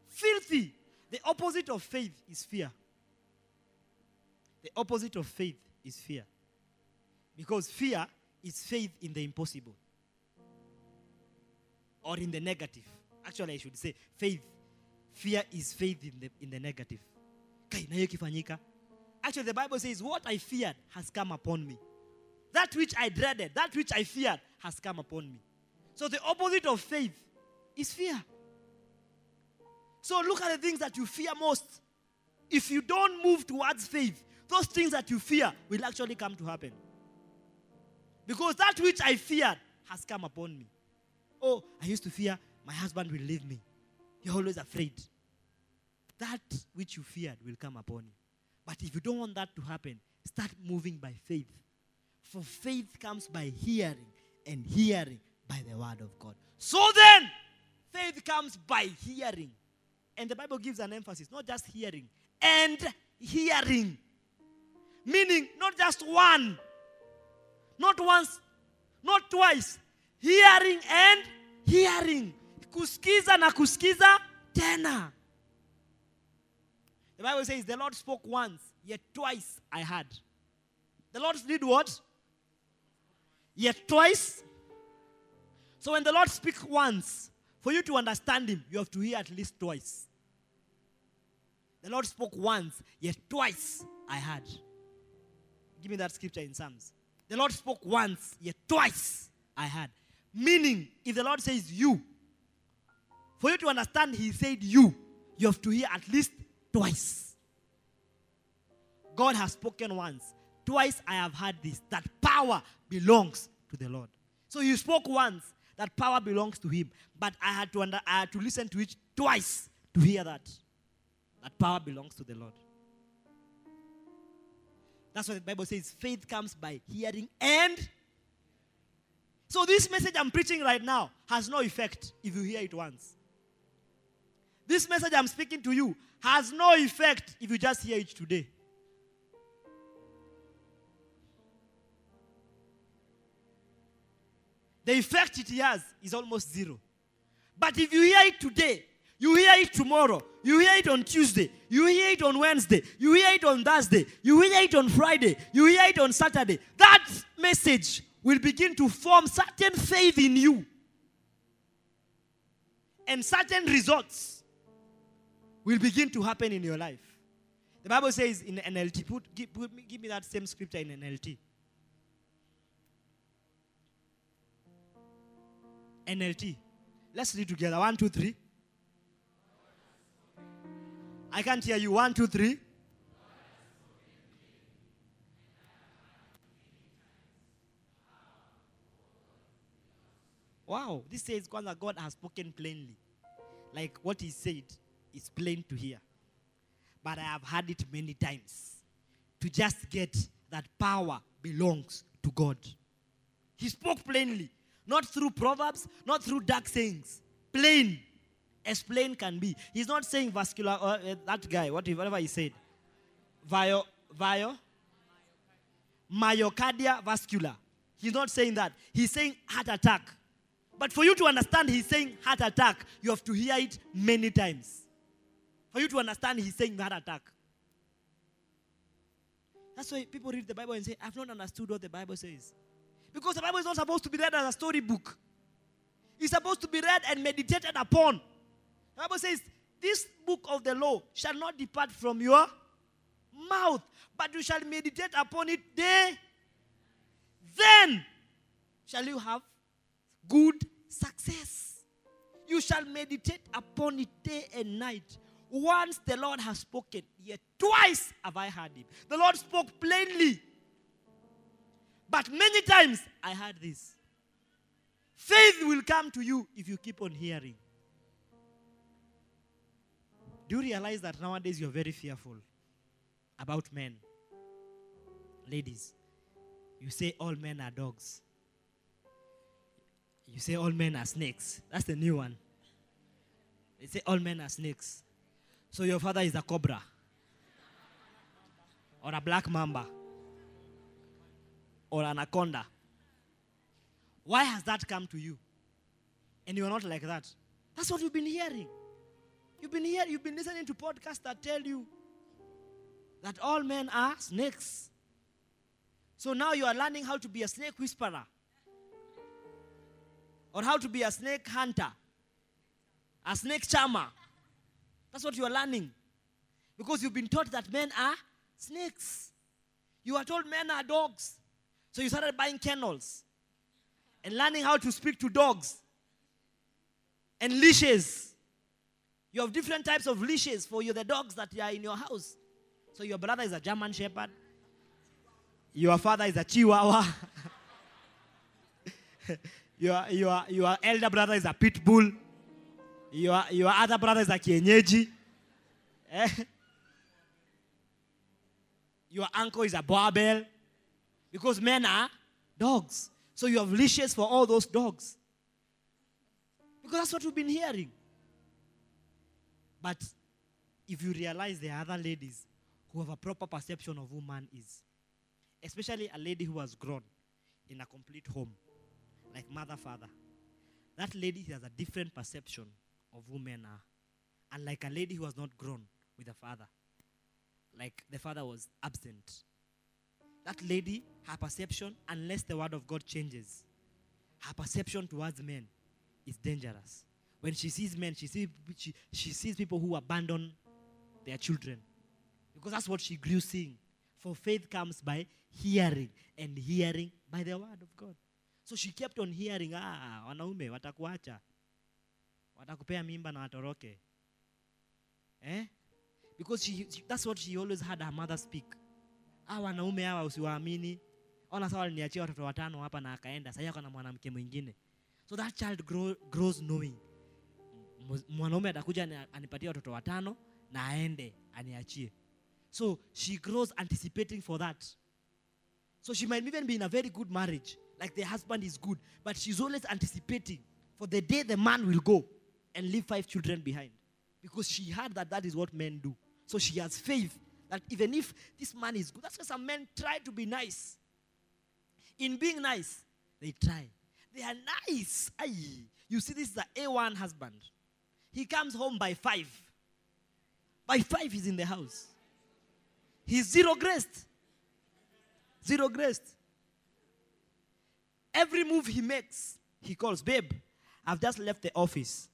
filthy. The opposite of faith is fear. The opposite of faith is fear. Because fear is faith in the impossible. Or in the negative. Actually, I should say faith. Fear is faith in the negative. Actually, the Bible says, what I feared has come upon me. That which I dreaded, that which I feared has come upon me. So the opposite of faith is fear. So look at the things that you fear most. If you don't move towards faith, those things that you fear will actually come to happen. Because that which I feared has come upon me. Oh, I used to fear my husband will leave me. You're always afraid. That which you feared will come upon you. But if you don't want that to happen, start moving by faith. For faith comes by hearing, and hearing by the word of God. So then, faith comes by hearing. And the Bible gives an emphasis, not just hearing, and hearing. Meaning, not just one, not once, not twice. Hearing and hearing. Kusikiza na kusikiza tena. The Bible says, the Lord spoke once, yet twice I heard. The Lord did what? Yet twice. So when the Lord speaks once, for you to understand him, you have to hear at least twice. The Lord spoke once, yet twice I heard. Give me that scripture in Psalms. The Lord spoke once, yet twice I heard. Meaning, if the Lord says you, for you to understand he said you have to hear at least twice. God has spoken once. Twice I have heard this. That power belongs to the Lord. So he spoke once. That power belongs to him. But I had to listen to it twice to hear that. That power belongs to the Lord. That's what the Bible says. Faith comes by hearing and... So this message I'm preaching right now has no effect if you hear it once. This message I'm speaking to you has no effect if you just hear it today. The effect it has is almost zero. But if you hear it today, you hear it tomorrow, you hear it on Tuesday, you hear it on Wednesday, you hear it on Thursday, you hear it on Friday, you hear it on Saturday, that message will begin to form certain faith in you. And certain results will begin to happen in your life. The Bible says in NLT, give me that same scripture in NLT. NLT. Let's read together. 1, 2, 3. I can't hear you. 1, 2, 3. Wow. This says God has spoken plainly. Like what he said is plain to hear. But I have heard it many times. To just get that power belongs to God. He spoke plainly. Not through proverbs, not through dark sayings. Plain. As plain can be. He's not saying vascular, that guy, whatever he said. Myocardia vascular. He's not saying that. He's saying heart attack. But for you to understand he's saying heart attack, you have to hear it many times. For you to understand he's saying heart attack. That's why people read the Bible and say, I've not understood what the Bible says. Because the Bible is not supposed to be read as a storybook. It's supposed to be read and meditated upon. The Bible says, this book of the law shall not depart from your mouth, but you shall meditate upon it day. Then shall you have good success. You shall meditate upon it day and night. Once the Lord has spoken, yet twice have I heard him. The Lord spoke plainly. But many times I heard this. Faith will come to you if you keep on hearing. Do you realize that nowadays you're very fearful about men? Ladies, You say all men are dogs. You say all men are snakes. That's the new one. They say all men are snakes. So your father is a cobra. Or a black mamba. Or anaconda. Why has that come to you? And you're not like that. That's what you've been hearing. You've been listening to podcasts that tell you that all men are snakes. So now you are learning how to be a snake whisperer. Or how to be a snake hunter. A snake charmer. That's what you are learning. Because you've been taught that men are snakes. You are told men are dogs. So you started buying kennels. And learning how to speak to dogs. And leashes. You have different types of leashes for you, the dogs that are in your house. So your brother is a German shepherd. Your father is a chihuahua. Your elder brother is a pit bull. Your other brother is a kienyeji. Your uncle is a barbell. Because men are dogs. So you have leashes for all those dogs. Because that's what we've been hearing. But if you realize there are other ladies who have a proper perception of who man is, especially a lady who has grown in a complete home, like mother, father, that lady has a different perception of who men are. Unlike a lady who has not grown with a father, like the father was absent. That lady, her perception, unless the word of God changes, her perception towards men is dangerous. When she sees men, she sees people who abandon their children. Because that's what she grew seeing. For faith comes by hearing, and hearing by the word of God. So she kept on hearing, wanaume, watakuacha. Watakupea mimba na watoroke. Because that's what she always had her mother speak. Wanaume hawa usiwaamini. Ona sawa aliniachia watoto watano hapa na akaenda. Sasa yuko na mwanamke mwingine. So that child grows knowing. Mwanaume atakuja anipatie watoto watano na aende aniachie. So she grows anticipating for that. So she might even be in a very good marriage. Like the husband is good. But she's always anticipating for the day the man will go and leave 5 children behind. Because she heard that that is what men do. So she has faith that even if this man is good. That's why some men try to be nice. In being nice, they try. They are nice. Aye. You see, this is the A1 husband. He comes home by 5. By 5, he's in the house. He's zero-graced. Zero-graced. Every move he makes, he calls, babe, I've just left the office.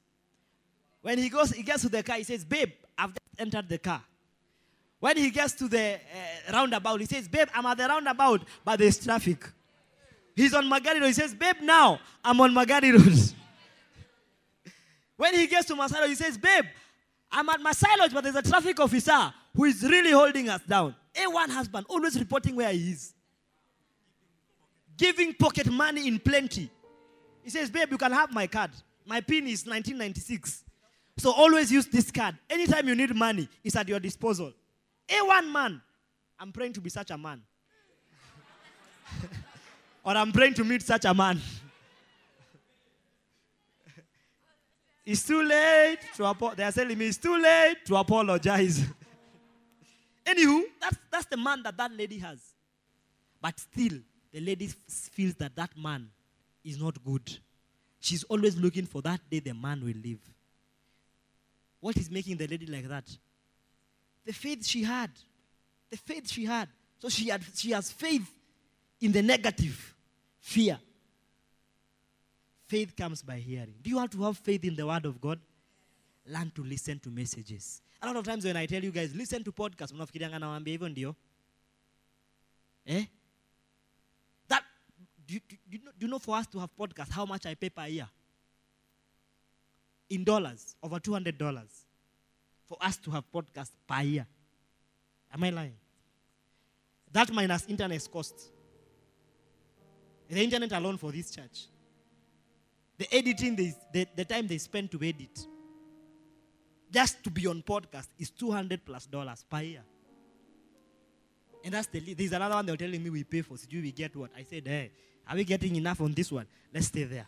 When he gets to the car, he says, babe, I've just entered the car. When he gets to the roundabout, he says, babe, I'm at the roundabout, but there's traffic. He's on Magadi Road. He says, babe, now I'm on Magadi Road. When he gets to Masai Lodge, he says, babe, I'm at Masai Lodge, but there's a traffic officer who is really holding us down. A1 husband, always reporting where he is. Giving pocket money in plenty. He says, babe, you can have my card. My PIN is 1996. So always use this card. Anytime you need money, it's at your disposal. A1 man. I'm praying to be such a man. Or I'm praying to meet such a man. It's too late to apologize. They are telling me it's too late to apologize. Anywho, that's the man that lady has. But still, the lady feels that man is not good. She's always looking for that day the man will leave. What is making the lady like that? The faith she had. The faith she had. So she has faith in the negative fear. Faith comes by hearing. Do you have to have faith in the word of God? Learn to listen to messages. A lot of times when I tell you guys, listen to podcasts, mnafikirianga nawaambia hivyo ndio. Do you know for us to have podcasts, how much I pay per year? In dollars, over $200. For us to have podcasts per year. Am I lying? That minus internet cost. The internet alone for this church. The editing, the time they spend to edit. Just to be on podcast is $200 plus per year. And that's the least. There's another one they were telling me we pay for. So do we get what? I said, hey, are we getting enough on this one? Let's stay there.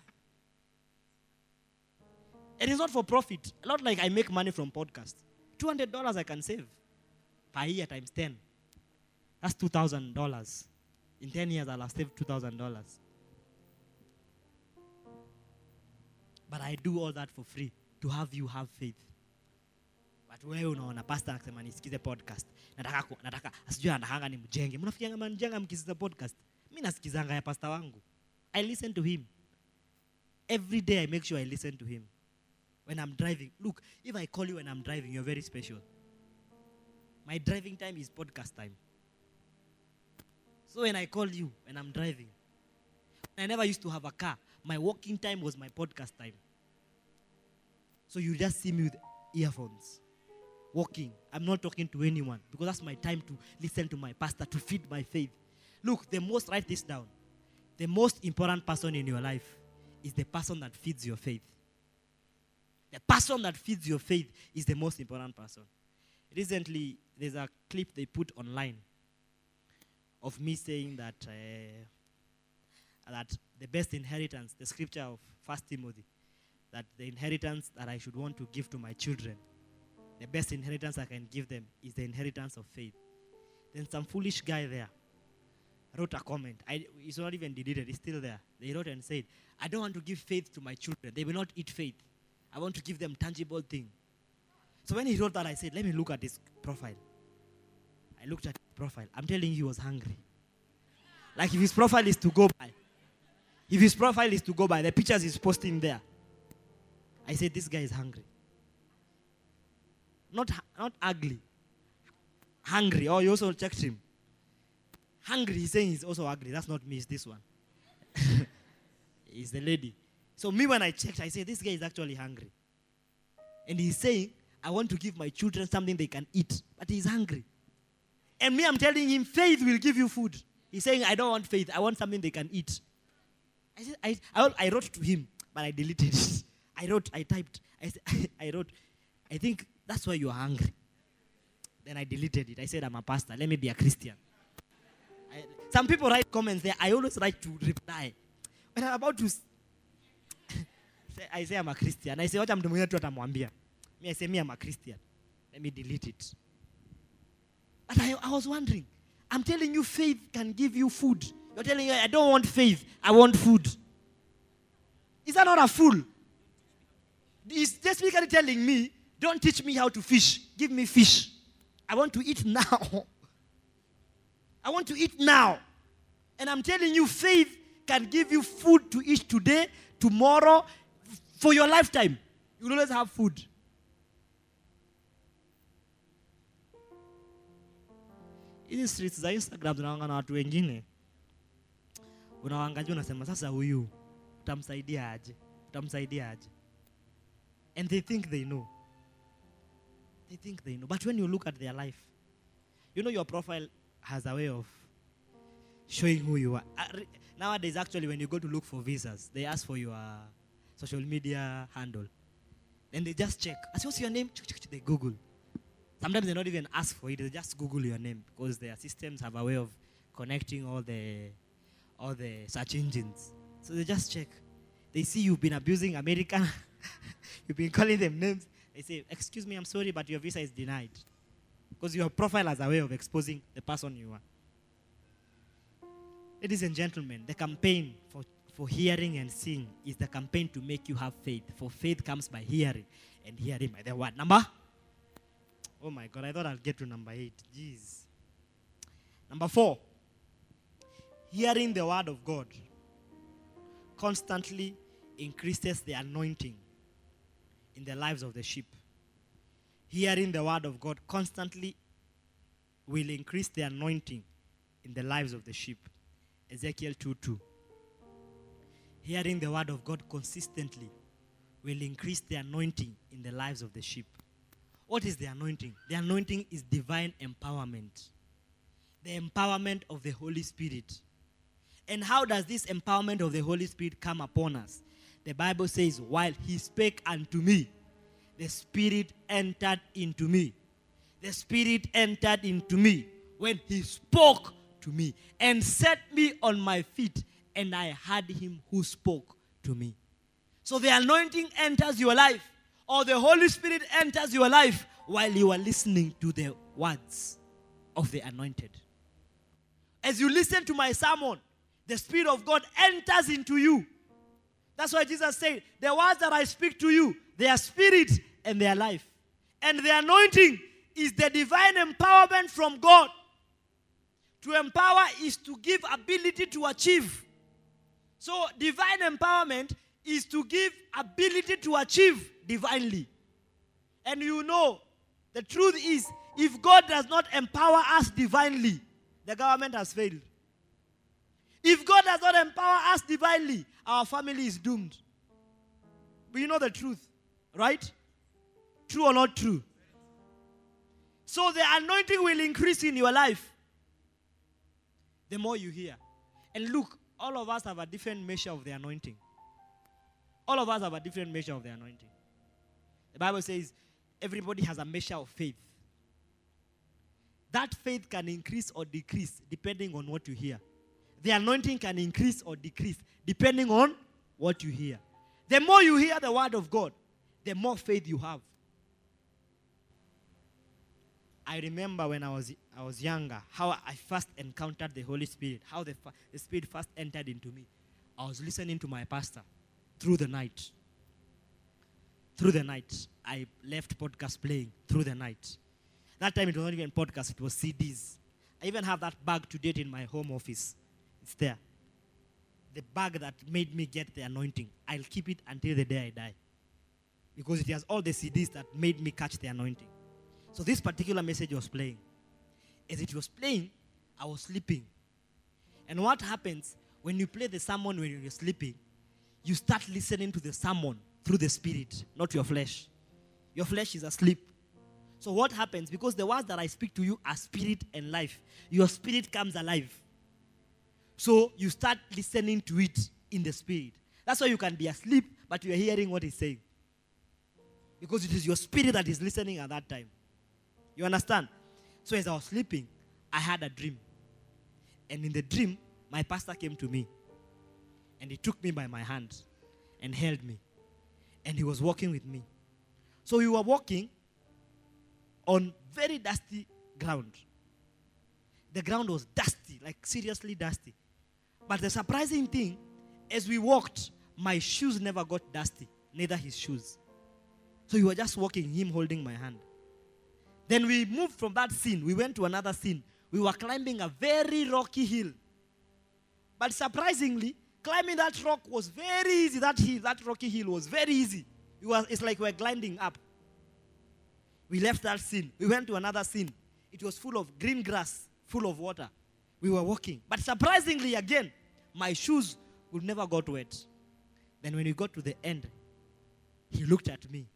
It is not for profit. Not like I make money from podcast. $200 I can save per year times 10. That's $2,000. In 10 years, I'll have saved $2,000. But I do all that for free to have you have faith. But wewe unaona pastor anasema nisikize podcast. Nataka asijui anahanga ni mjenge. Mnafikianga mjenge mkisikiza podcast. Mimi nasikizanga ya pastor wangu. I listen to him. Every day I make sure I listen to him. When I'm driving. Look, if I call you when I'm driving, you're very special. My driving time is podcast time. So when I call you when I'm driving, I never used to have a car. My walking time was my podcast time. So you just see me with earphones, walking. I'm not talking to anyone because that's my time to listen to my pastor, to feed my faith. Look, write this down. The most important person in your life is the person that feeds your faith. The person that feeds your faith is the most important person. Recently, there's a clip they put online of me saying that that the best inheritance, the scripture of 1 Timothy, that the inheritance that I should want to give to my children, the best inheritance I can give them is the inheritance of faith. Then some foolish guy there wrote a comment. It's not even deleted, it's still there. They wrote and said, I don't want to give faith to my children. They will not eat faith. I want to give them tangible thing. So when he wrote that, I said, let me look at his profile. I looked at his profile. I'm telling you, he was hungry. Like if his profile is to go by, the pictures he's posting there, I said, this guy is hungry. Not ugly. Hungry. Oh, you also checked him. Hungry, he's saying he's also ugly. That's not me, it's this one. It's the lady. So me, when I checked, I said, this guy is actually hungry. And he's saying, I want to give my children something they can eat. But he's hungry. And me, I'm telling him, faith will give you food. He's saying, I don't want faith. I want something they can eat. I said, I wrote to him, but I deleted it. I wrote, I think that's why you are hungry. Then I deleted it. I said, I'm a pastor. Let me be a Christian. Some people write comments there. I always like to reply. When I'm about to I say, I'm a Christian. I say, what I'm doing here to what I'm wambia. Me, I say, I'm a Christian. Let me delete it. But I was wondering. I'm telling you, faith can give you food. You're telling me, I don't want faith. I want food. Is that not a fool? He's just basically telling me, don't teach me how to fish. Give me fish. I want to eat now. I want to eat now. And I'm telling you, faith can give you food to eat today, tomorrow, for your lifetime. You'll always have food. In the streets, the Instagram, and they think they know. They think they know. But when you look at their life, you know your profile has a way of showing who you are. Nowadays, actually, when you go to look for visas, they ask for your social media handle. Then they just check. What's your name? They Google. Sometimes they don't even ask for it. They just Google your name because their systems have a way of connecting all the search engines. So they just check. They see you've been abusing America. You've been calling them names. They say, excuse me, I'm sorry, but your visa is denied. Because your profile has a way of exposing the person you are. Ladies and gentlemen, the campaign for hearing and seeing is the campaign to make you have faith. For faith comes by hearing, and hearing by the word. Number? Oh my God, I thought I'd get to number 8. Jeez. Number 4. Hearing the word of God constantly increases the anointing in the lives of the sheep. Hearing the word of God constantly will increase the anointing in the lives of the sheep. Ezekiel 2:2. Hearing the word of God consistently will increase the anointing in the lives of the sheep. What is the anointing? The anointing is divine empowerment. The empowerment of the Holy Spirit. And how does this empowerment of the Holy Spirit come upon us? The Bible says, while he spake unto me, the Spirit entered into me. The Spirit entered into me. when he spoke to me and set me on my feet, and I heard him who spoke to me. So the anointing enters your life, or the Holy Spirit enters your life while you are listening to the words of the anointed. As you listen to my sermon, the Spirit of God enters into you. That's why Jesus said, the words that I speak to you, they are spirit and they are life. And the anointing is the divine empowerment from God. To empower is to give ability to achieve. So divine empowerment is to give ability to achieve divinely. And you know, the truth is, if God does not empower us divinely, the government has failed. If God does not empower us divinely, our family is doomed. But you know the truth, right? True or not true? So the anointing will increase in your life the more you hear. And look, all of us have a different measure of the anointing. All of us have a different measure of the anointing. The Bible says everybody has a measure of faith. That faith can increase or decrease depending on what you hear. The anointing can increase or decrease depending on what you hear. The more you hear the word of God, the more faith you have. I remember when I was younger, how I first encountered the Holy Spirit, how the Spirit first entered into me. I was listening to my pastor through the night. Through the night. I left podcast playing through the night. That time it was not even podcast, it was CDs. I even have that bag to date in my home office. It's there. The bag that made me get the anointing. I'll keep it until the day I die. Because it has all the CDs that made me catch the anointing. So this particular message was playing. As it was playing, I was sleeping. And what happens when you play the sermon when you're sleeping, you start listening to the sermon through the Spirit, not your flesh. Your flesh is asleep. So what happens? Because the words that I speak to you are spirit and life. Your spirit comes alive. So you start listening to it in the spirit. That's why you can be asleep, but you are hearing what he's saying. Because it is your spirit that is listening at that time. You understand? So as I was sleeping, I had a dream. And in the dream, my pastor came to me. And he took me by my hand and held me. And he was walking with me. So we were walking on very dusty ground. The ground was dusty, like seriously dusty. But the surprising thing, as we walked, my shoes never got dusty, neither his shoes. So we were just walking, him holding my hand. Then we moved from that scene. We went to another scene. We were climbing a very rocky hill. But surprisingly, climbing that rock was very easy. That rocky hill was very easy. It's like we were gliding up. We left that scene. We went to another scene. It was full of green grass, full of water. We were walking. But surprisingly, again, my shoes would never got wet. Then when we got to the end, he looked at me.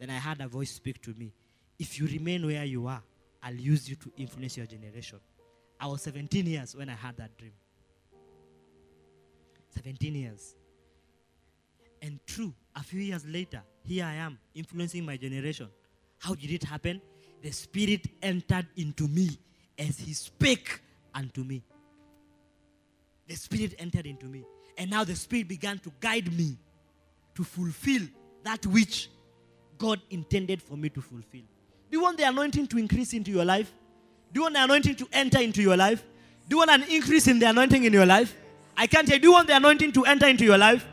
Then I heard a voice speak to me. If you remain where you are, I'll use you to influence your generation. I was 17 years when I had that dream. 17 years. And true, a few years later, here I am, influencing my generation. How did it happen? The Spirit entered into me as he spake unto me. The Spirit entered into me. And now the Spirit began to guide me to fulfill that which God intended for me to fulfill. Do you want the anointing to increase into your life? Do you want the anointing to enter into your life? Do you want an increase in the anointing in your life? I can't say, do you want the anointing to enter into your life?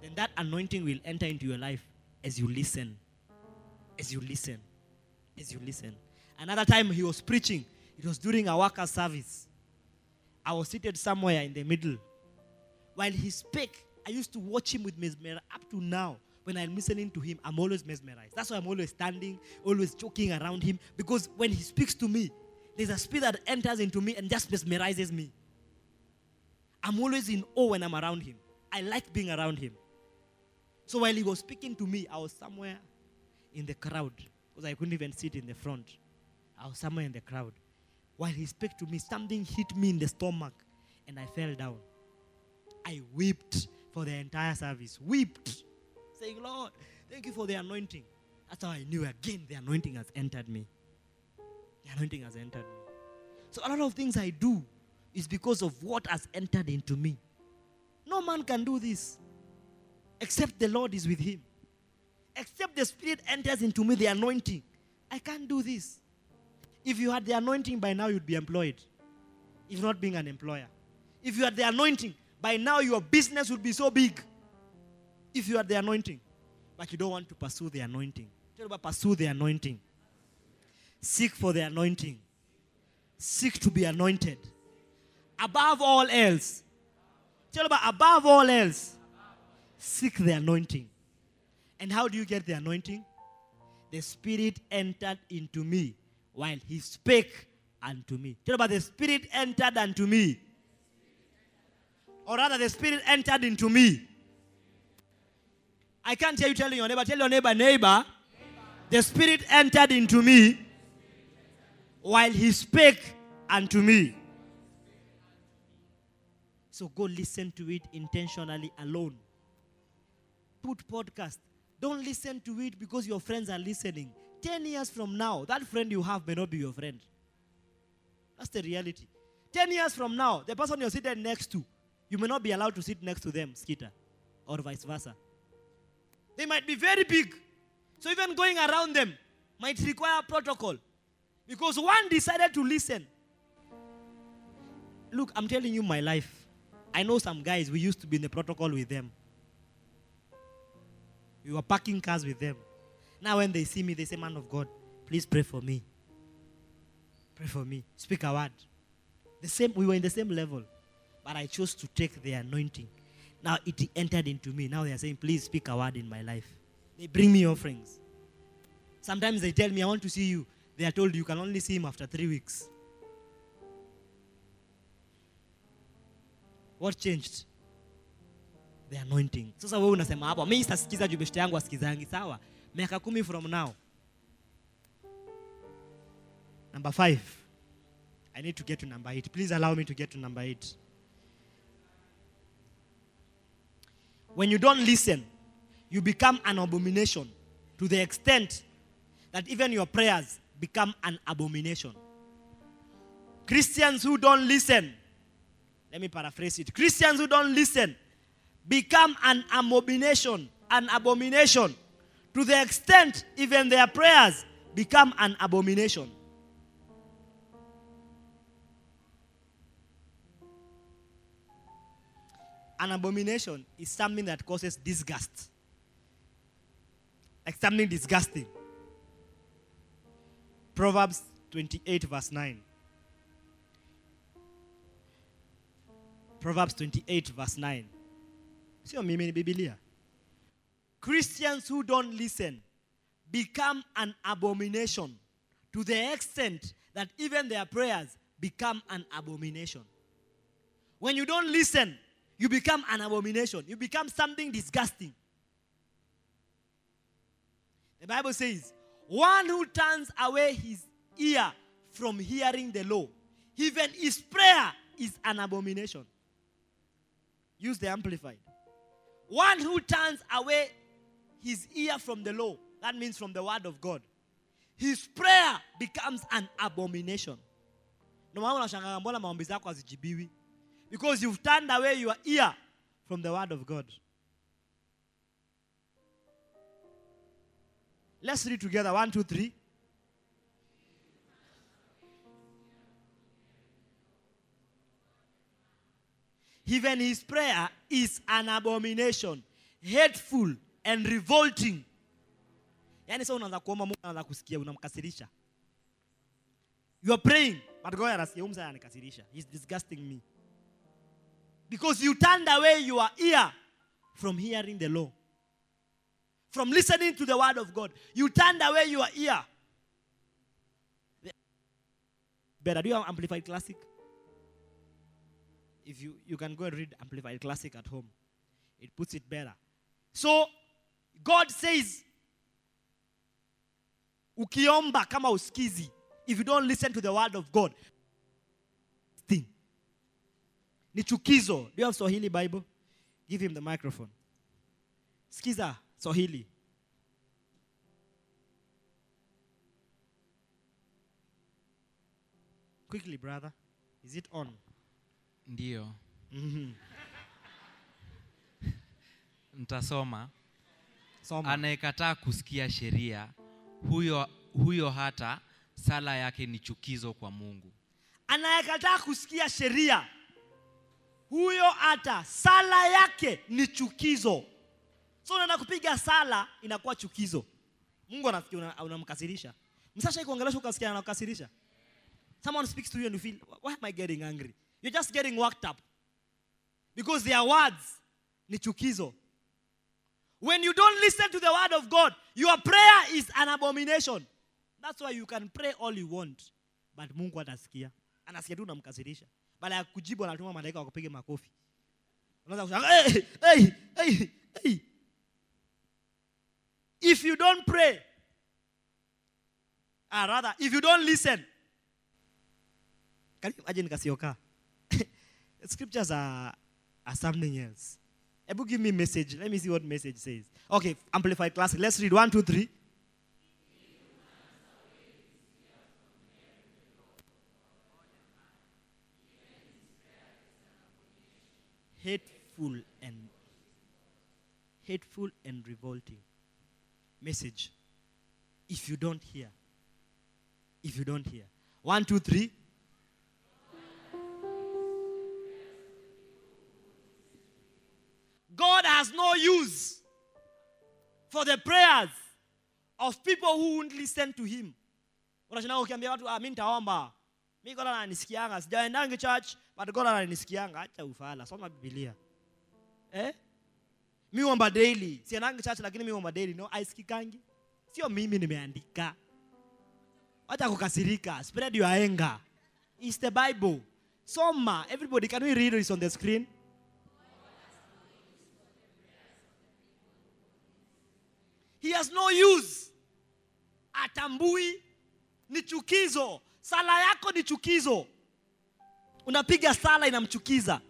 Then that anointing will enter into your life as you listen. As you listen. As you listen. Another time he was preaching. It was during a worker service. I was seated somewhere in the middle. While he spake, I used to watch him with mesmerized up to now. When I'm listening to him, I'm always mesmerized. That's why I'm always standing, always joking around him. Because when he speaks to me, there's a spirit that enters into me and just mesmerizes me. I'm always in awe when I'm around him. I like being around him. So while he was speaking to me, I was somewhere in the crowd. Because I couldn't even sit in the front. I was somewhere in the crowd. While he spoke to me, something hit me in the stomach. And I fell down. I wept for the entire service. Wept. Saying, Lord, thank you for the anointing. That's how I knew again the anointing has entered me. The anointing has entered me. So a lot of things I do is because of what has entered into me. No man can do this except the Lord is with him. Except the Spirit enters into me, the anointing. I can't do this. If you had the anointing, by now you'd be employed. If not being an employer. If you had the anointing, by now your business would be so big. If you had the anointing. But you don't want to pursue the anointing. Tell about pursue the anointing. Seek for the anointing. Seek to be anointed. Above all else. Tell about above all else. Seek the anointing. And how do you get the anointing? The Spirit entered into me while he spake unto me. Tell about the Spirit entered unto me. Or rather, the Spirit entered into me. I can't hear you telling your neighbor. Tell your neighbor, neighbor, the Spirit entered into me while he spake unto me. So go listen to it intentionally alone. Put podcast. Don't listen to it because your friends are listening. 10 years from now, that friend you have may not be your friend. That's the reality. 10 years from now, the person you're sitting next to, you may not be allowed to sit next to them, Skita, or vice versa. They might be very big. So even going around them might require protocol. Because one decided to listen. Look, I'm telling you my life. I know some guys, we used to be in the protocol with them. We were parking cars with them. Now when they see me, they say, man of God, please pray for me. Pray for me. Speak a word. We were in the same level. But I chose to take the anointing. Now it entered into me. Now they are saying, please speak a word in my life. They bring me offerings. Sometimes they tell me, I want to see you. They are told you can only see him after 3 weeks. What changed? The anointing. Sasa wewe unasema hapo mimi sitasikiza jubeshte yangu asikizangi sawa. Miaka 10 from now. Number 5. I need to get to number 8. Please allow me to get to number 8. When you don't listen, you become an abomination to the extent that even your prayers become an abomination. Christians who don't listen, let me paraphrase it. Christians who don't listen become an abomination, to the extent even their prayers become an abomination. An abomination is something that causes disgust. Like something disgusting. Proverbs 28 verse 9. Proverbs 28 verse 9. Christians who don't listen become an abomination to the extent that even their prayers become an abomination. When you don't listen, you become an abomination. You become something disgusting. The Bible says, one who turns away his ear from hearing the law, even his prayer is an abomination. Use the Amplified. One who turns away his ear from the law, that means from the word of God, his prayer becomes an abomination. Because you've turned away your ear from the word of God. Let's read together. 1, 2, 3. Even his prayer is an abomination, hateful and revolting. You are praying, but God is disgusting me. Because you turned away your ear from hearing the law, from listening to the word of God. You turned away your ear. Better, do you have Amplified Classic? If you can go and read Amplified Classic at home. It puts it better. So, God says, ukiomba kama usikizi, if you don't listen to the word of God, thing. Ni chukizo. Do you have Swahili Bible? Give him the microphone. Skiza, Swahili. Quickly, brother. Is it on? Ndiyo. Mtasoma. Soma. Anayekataa kusikia sheria, huyo hata sala yake ni chukizo kwa Mungu. Anayekataa kusikia sheria, huyo hata sala yake ni chukizo. So nakupiga sala inakuwa chukizo. Mungu anafikia unamkasirisha. Msasha ikuongelesha ukasikia anakukasirisha. Someone speaks to you and you feel, why am I getting angry? You're just getting worked up. Because their words ni chukizo. When you don't listen to the word of God, your prayer is an abomination. That's why you can pray all you want. But Mungu atasikia. Anasikia tu unamkasirisha. Bala ya kujibu anatuma malaika wakupige makofi. Unaanza kusema, hey, hey, hey, hey. If you don't pray, or rather, if you don't listen, can you imagine Kasioka? Scriptures are something else. Ebu give me a message. Let me see what message says. Okay, Amplified Classic. Let's read 1, 2, 3. Hateful and revolting. Message. If you don't hear. 1, 2, 3. God has no use for the prayers of people who won't listen to him. Unashangaa ukiambia watu mimi nitaomba. Mimi God ananisikianga. Sijaendangi church, but God ananisikianga. Acha ufala. Soma Biblia. Mimi huomba daily. Siendangi church lakini mimi huomba daily. No, aisikikangi. Sio mimi nimeandika. Acha kukasirika. Spread your anger. It's the Bible. Soma. Everybody, can we read this on the screen? He has no use. Atambui ni chukizo. Sala yako ni chukizo. Unapiga sala inamchukiza.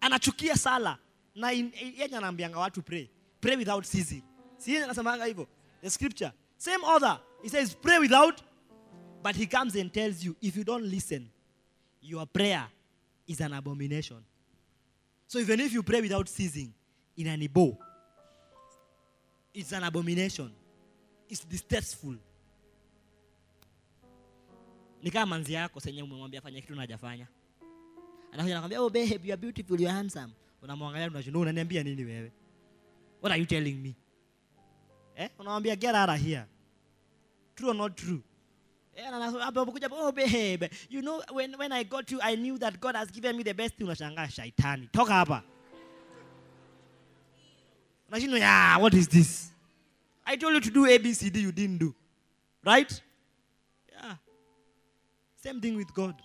Anachukia sala. Na yeye anaambianga watu pray. Pray without ceasing. Si yeye anasemanga hivyo. The scripture. Same author. He says pray without. But he comes and tells you if you don't listen, your prayer is an abomination. So even if you pray without ceasing, inanibo. It's an abomination. It's distasteful. Nika manzi yako senye umemwambia fanya kitu na hajafanya. Anakuja anakuambia oh babe you are beautiful, you are handsome. Unamwangalia unajua unaniambia nini wewe? What are you telling me? Unamwambia get out of here. True or not true? Anakuja oh babe you know when I got you I knew that God has given me the best thing. Unashangaa shaitani. Toka hapa. Yeah, what is this? I told you to do A, B, C, D, you didn't do. Right? Yeah. Same thing with God.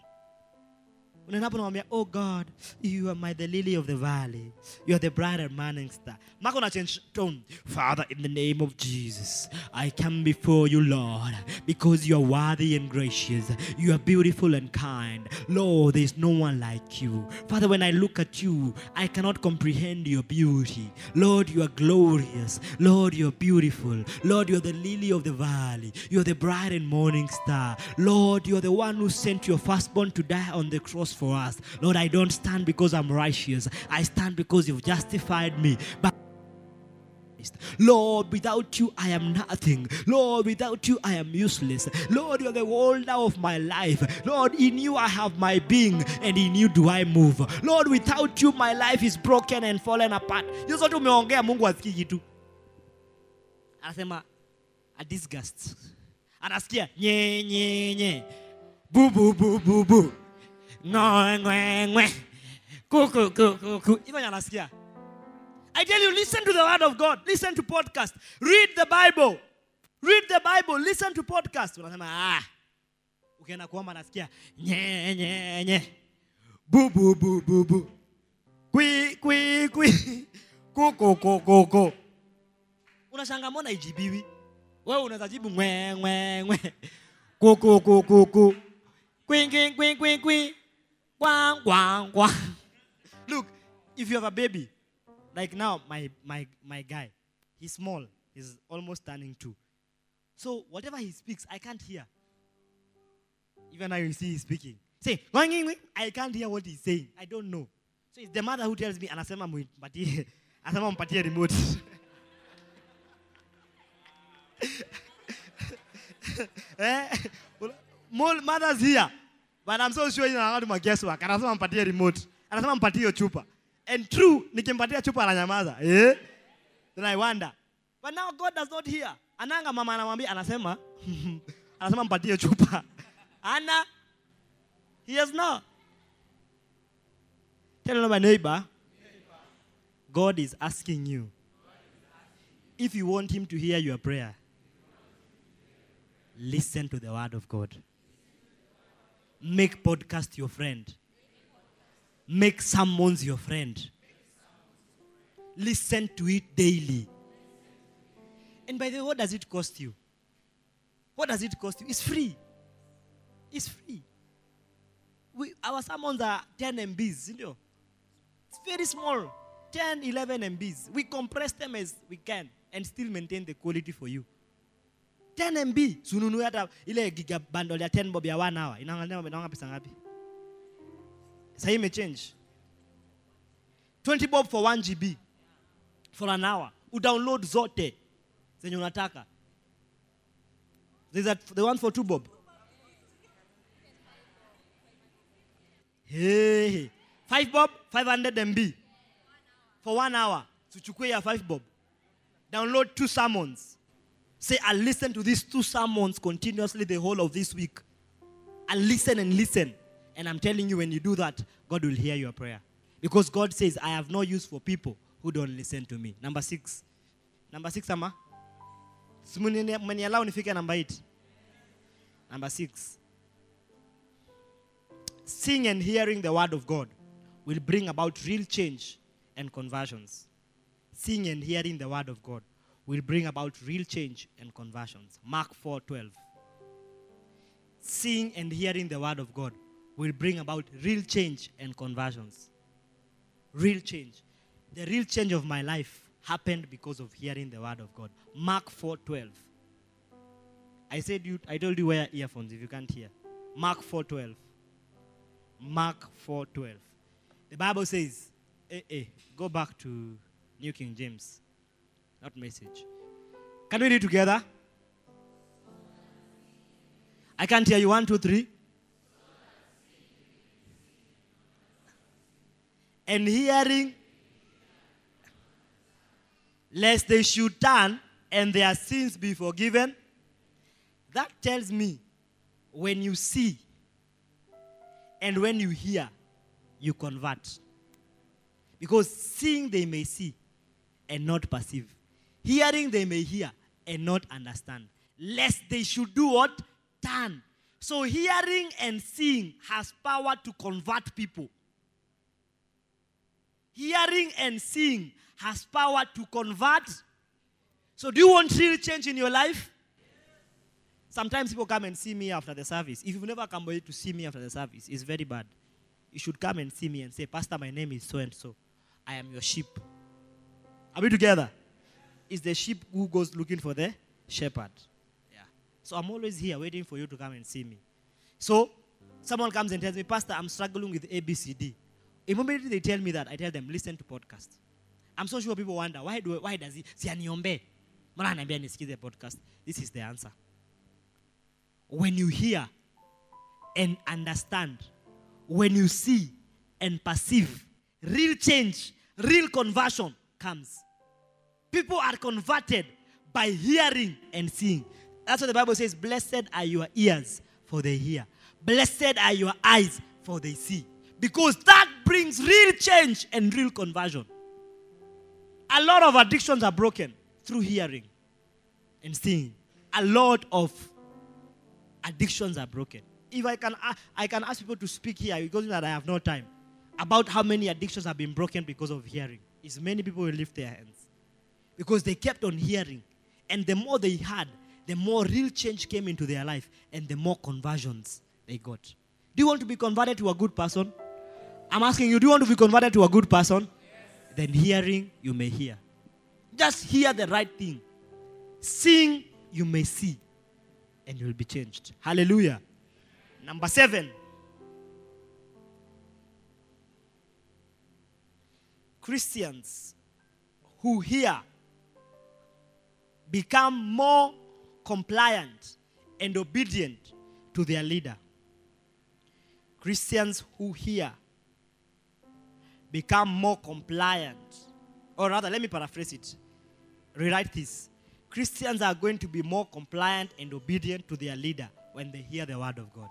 Oh God, you are the lily of the valley. You are the bright and morning star. I'm going to change tone. Father, in the name of Jesus, I come before you, Lord, because you are worthy and gracious. You are beautiful and kind. Lord, there is no one like you. Father, when I look at you, I cannot comprehend your beauty. Lord, you are glorious. Lord, you are beautiful. Lord, you are the lily of the valley. You are the bright and morning star. Lord, you are the one who sent your firstborn to die on the cross for us. Lord, I don't stand because I'm righteous. I stand because you've justified me. But Lord, without you, I am nothing. Lord, without you, I am useless. Lord, you are the holder of my life. Lord, in you, I have my being, and in you do I move. Lord, without you, my life is broken and fallen apart. You saw tumeongea Mungu asikii kitu. Anasema, a disgust. Anasikia, nye, nye, nye. Boo, boo, boo, boo, boo. I tell you, listen to the word of God. Listen to podcast. Read the Bible. Read the Bible. Listen to podcast. Ukienda kuomba nasikia nye nye nye. Bu bu bu bu bu. Kwi kwi kwi. Kuku kuku kuku. Unashanga mbona ijibiwi? Wewe unazajibu ngwe ngwe ngwe. Kuku kuku kuku. Queen queen queen queen queen. Wang, wang, wang. Look, if you have a baby, like now, my guy, he's small. He's almost turning 2. So whatever he speaks, I can't hear. Even now you see he's speaking. Say, I can't hear what he's saying. I don't know. So it's the mother who tells me, anasema mpatie, anasema mpatie remote. More mothers here, but I'm so sure you know how to my guesswork. Anasema mpatie remote. Anasema mpatie chupa. And true, nikimpatia chupa la nyamaza. Eh? Then I wonder. But now God does not hear. Ananga mama anamwambia anasema anasema mpatie chupa. Anna, he has not. Tell my neighbor, God is asking you if you want him to hear your prayer. Listen to the word of God. Make podcast your friend. Make sermons your friend. Listen to it daily. And by the way, what does it cost you? What does it cost you? It's free. It's free. Our sermons are 10 MBs. You know? It's very small. 10, 11 MBs. We compress them as we can and still maintain the quality for you. 10 MB. Sununu yata ile gigabundle ya 10 bob ya 1 hour. Inaanga pesa ngapi? Sasa ime change. 20 bob for 1 GB. For an hour. Udownload zote. Zenye unataka. There's the one for 2 bob. Hey. 5 bob, 500 MB. For 1 hour. Tuchukue ya 5 bob. Download 2 sermons. Say, I listen to these 2 sermons continuously the whole of this week. And listen. And I'm telling you, when you do that, God will hear your prayer. Because God says, I have no use for people who don't listen to me. Number 6. Number 6, Ama. Number 6. Seeing and hearing the word of God will bring about real change and conversions. Seeing and hearing the word of God will bring about real change and conversions. Mark 4:12. Seeing and hearing the word of God will bring about real change and conversions. Real change. The real change of my life happened because of hearing the word of God. Mark 4:12. I told you wear earphones if you can't hear. Mark 4:12. Mark 4:12. The Bible says, go back to New King James. Not message. Can we read together? I can't hear you. 1, 2, 3. And hearing, lest they should turn and their sins be forgiven. That tells me, when you see and when you hear, you convert. Because seeing they may see and not perceive. Hearing they may hear and not understand. Lest they should do what? Turn. So hearing and seeing has power to convert people. Hearing and seeing has power to convert. So do you want real change in your life? Sometimes people come and see me after the service. If you've never come by to see me after the service, it's very bad. You should come and see me and say, Pastor, my name is so and so. I am your sheep. Are we together? Is the sheep who goes looking for the shepherd. Yeah. So I'm always here waiting for you to come and see me. So someone comes and tells me, Pastor, I'm struggling with ABCD. Immediately they tell me that, I tell them, listen to podcast. I'm so sure people wonder, why does he? This is the answer. When you hear and understand, when you see and perceive, real change, real conversion comes. People are converted by hearing and seeing. That's what the Bible says. Blessed are your ears, for they hear. Blessed are your eyes, for they see. Because that brings real change and real conversion. A lot of addictions are broken through hearing and seeing. A lot of addictions are broken. If I can ask people to speak here, because I have no time, about how many addictions have been broken because of hearing. It's many people who lift their hands. Because they kept on hearing. And the more they had, the more real change came into their life. And the more conversions they got. Do you want to be converted to a good person? I'm asking you, do you want to be converted to a good person? Yes. Then hearing, you may hear. Just hear the right thing. Seeing, you may see. And you'll be changed. Hallelujah. Number 7. Christians who hear become more compliant and obedient to their leader. Christians who hear become more compliant. Or rather, let me paraphrase it. Rewrite this. Christians are going to be more compliant and obedient to their leader when they hear the word of God.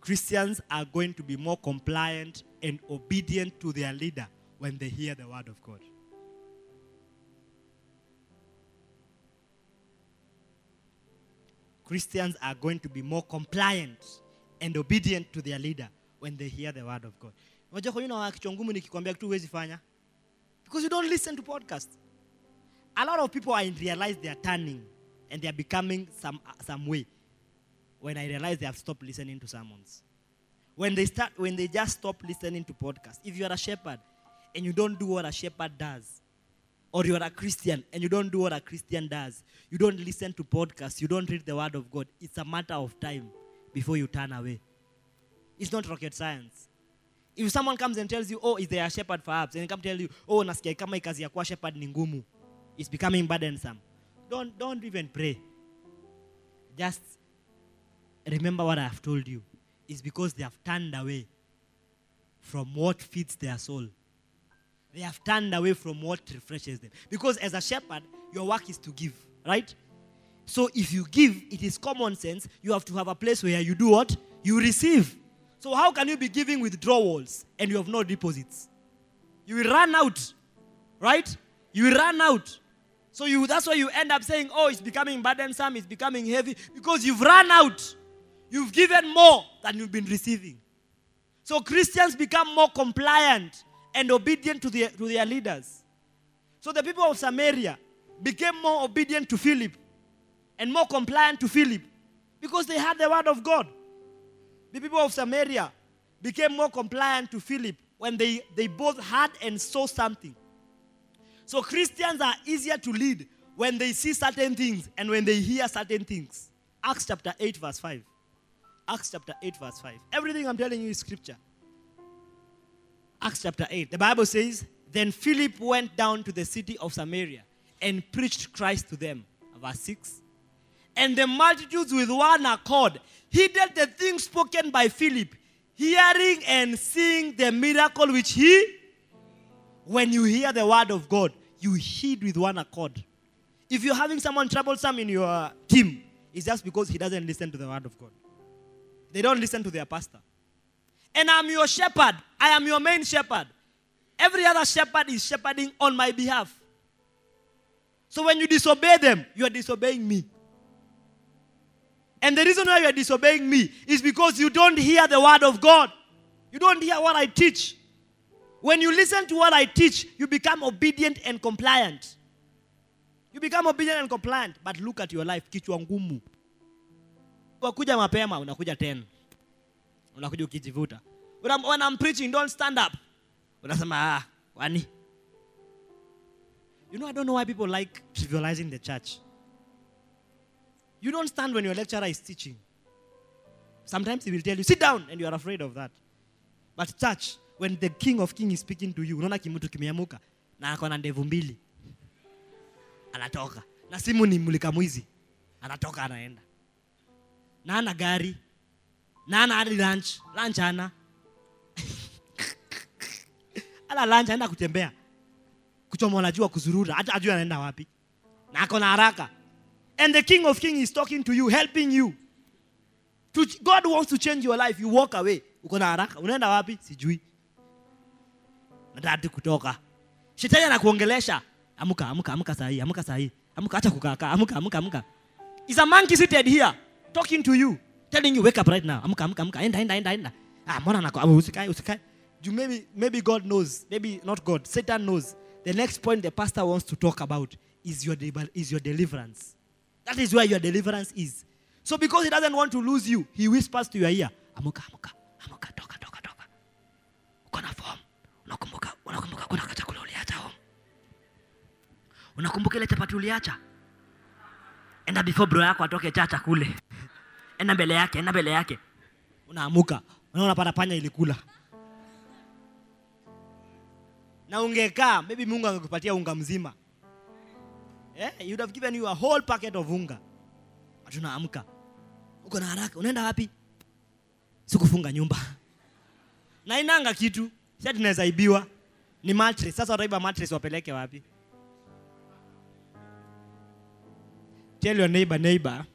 Christians are going to be more compliant and obedient to their leader when they hear the word of God. Christians are going to be more compliant and obedient to their leader when they hear the word of God. Because you don't listen to podcasts. A lot of people, I realize they are turning and they are becoming some way when I realize they have stopped listening to sermons. When they just stop listening to podcasts. If you are a shepherd and you don't do what a shepherd does, or you are a Christian and you don't do what a Christian does, you don't listen to podcasts, you don't read the word of God, it's a matter of time before you turn away. It's not rocket science. If someone comes and tells you, oh, is there a shepherd perhaps? And they come tell you, oh, nasikia kama kazi ya kuwa shepherd ni ngumu. It's becoming burdensome. Don't even pray. Just remember what I have told you. Is because they have turned away from what feeds their soul. They have turned away from what refreshes them. Because as a shepherd, your work is to give, right? So if you give, it is common sense, you have to have a place where you do what? You receive. So how can you be giving withdrawals and you have no deposits? You will run out, right? You will run out. So that's why you end up saying, oh, it's becoming burdensome, it's becoming heavy, because you've run out. You've given more than you've been receiving. So Christians become more compliant and obedient to their leaders. So the people of Samaria became more obedient to Philip and more compliant to Philip because they had the word of God. The people of Samaria became more compliant to Philip when they both had and saw something. So Christians are easier to lead when they see certain things and when they hear certain things. Acts chapter 8 verse 5. Acts chapter 8 verse 5. Everything I'm telling you is scripture. Acts chapter 8. The Bible says, then Philip went down to the city of Samaria and preached Christ to them. Verse 6. And the multitudes with one accord heeded the things spoken by Philip, hearing and seeing the miracle which he... When you hear the word of God, you heed with one accord. If you're having someone troublesome in your team, it's just because he doesn't listen to the word of God. They don't listen to their pastor. And I'm your shepherd. I am your main shepherd. Every other shepherd is shepherding on my behalf. So when you disobey them, you are disobeying me. And the reason why you are disobeying me is because you don't hear the word of God. You don't hear what I teach. When you listen to what I teach, you become obedient and compliant. You become obedient and compliant. But look at your life. Kichwa ngumu. Wakuja mapema, unakuja 10. Unakuja ukijivuta. When I'm preaching, don't stand up. Unasema, wani. You know, I don't know why people like trivializing the church. You don't stand when your lecturer is teaching. Sometimes he will tell you, sit down, and you are afraid of that. But church, when the King of Kings is speaking to you, unaona kimutu kimeamuka, na akona ndevu mbili. Anatoka. Na simu ni mulika mwizi. Anatoka anaenda. Na ana gari. Na ana hadi lunch. Lunch ana. Ala lunch anaenda kutembea. Kuchoma anajua kuzurura. Hata ajua anaenda wapi. Na ako na haraka. And the King of Kings is talking to you, helping you. God wants to change your life. You walk away. Uko na haraka. Unaenda wapi? Sijui. Nataka kutoka. Shetani anakuongelesha. Amuka, amuka, amuka sahi. Amuka sahi. Amuka acha kukaka. Amuka, amuka, amuka. Is a monkey seated here, talking to you, telling you, wake up right now. Amka, amka, amka. Enda, enda, enda, enda. Mwana nako. Usikai, usikai. Maybe God knows. Maybe not God. Satan knows. The next point the pastor wants to talk about is your deliverance. That is where your deliverance is. So because he doesn't want to lose you, he whispers to your ear. Amuka, amuka, amuka, toka, toka, toka. Ukona form. Unakumbuka, unakumbuka kuna chakula uliacha home. Unakumbuka ile chapati uliacha? Enda before bro yako atoke chacha kule. enda mbele yake, enda mbele yake. Unaamuka, unaona parapanya ilikula. Na ungekaa, maybe Mungu angekupatia unga mzima. Eh, he would have given you a whole packet of unga. But unaamuka. Uko na haraka, unaenda wapi? Sikufunga nyumba. Na inanga kitu, sasa tunaweza ibiwa. Ni mattress, sasa wataiba mattress wapeleke wapi? Tell your neighbor, neighbor,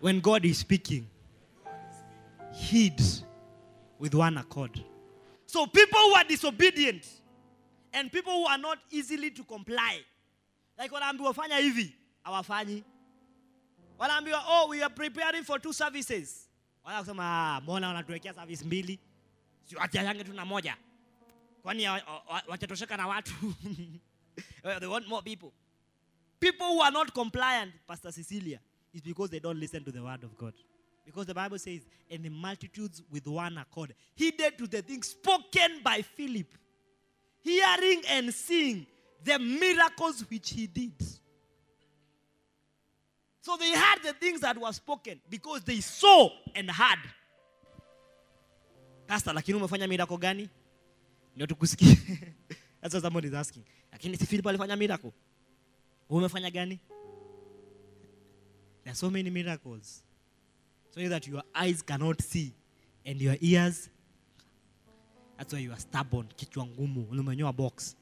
when God is speaking, heed with one accord. So people who are disobedient and people who are not easily to comply, like wanaambiwa fanya hivi, hawafanyi. Wanaambiwa, oh, we are preparing for 2 services. Wanasema, ah, mbona wanatuwekea service 2? Si wachayange tu na moja. Kwani wachatosheka na watu. They want more people. People who are not compliant, Pastor Cecilia, is because they don't listen to the word of God. Because the Bible says, and the multitudes with one accord heeded to the things spoken by Philip, hearing and seeing the miracles which he did. So they heard the things that were spoken because they saw and heard. Pastor, lakini umefanya miracle gani? Ndio tukusikie. That's what somebody is asking. Lakini si Philip alifanya miracle? Umefanya gani? There are so many miracles. So that your eyes cannot see and your ears. That's why you are stubborn. Kichwa ngumu. Ulimenyoa box.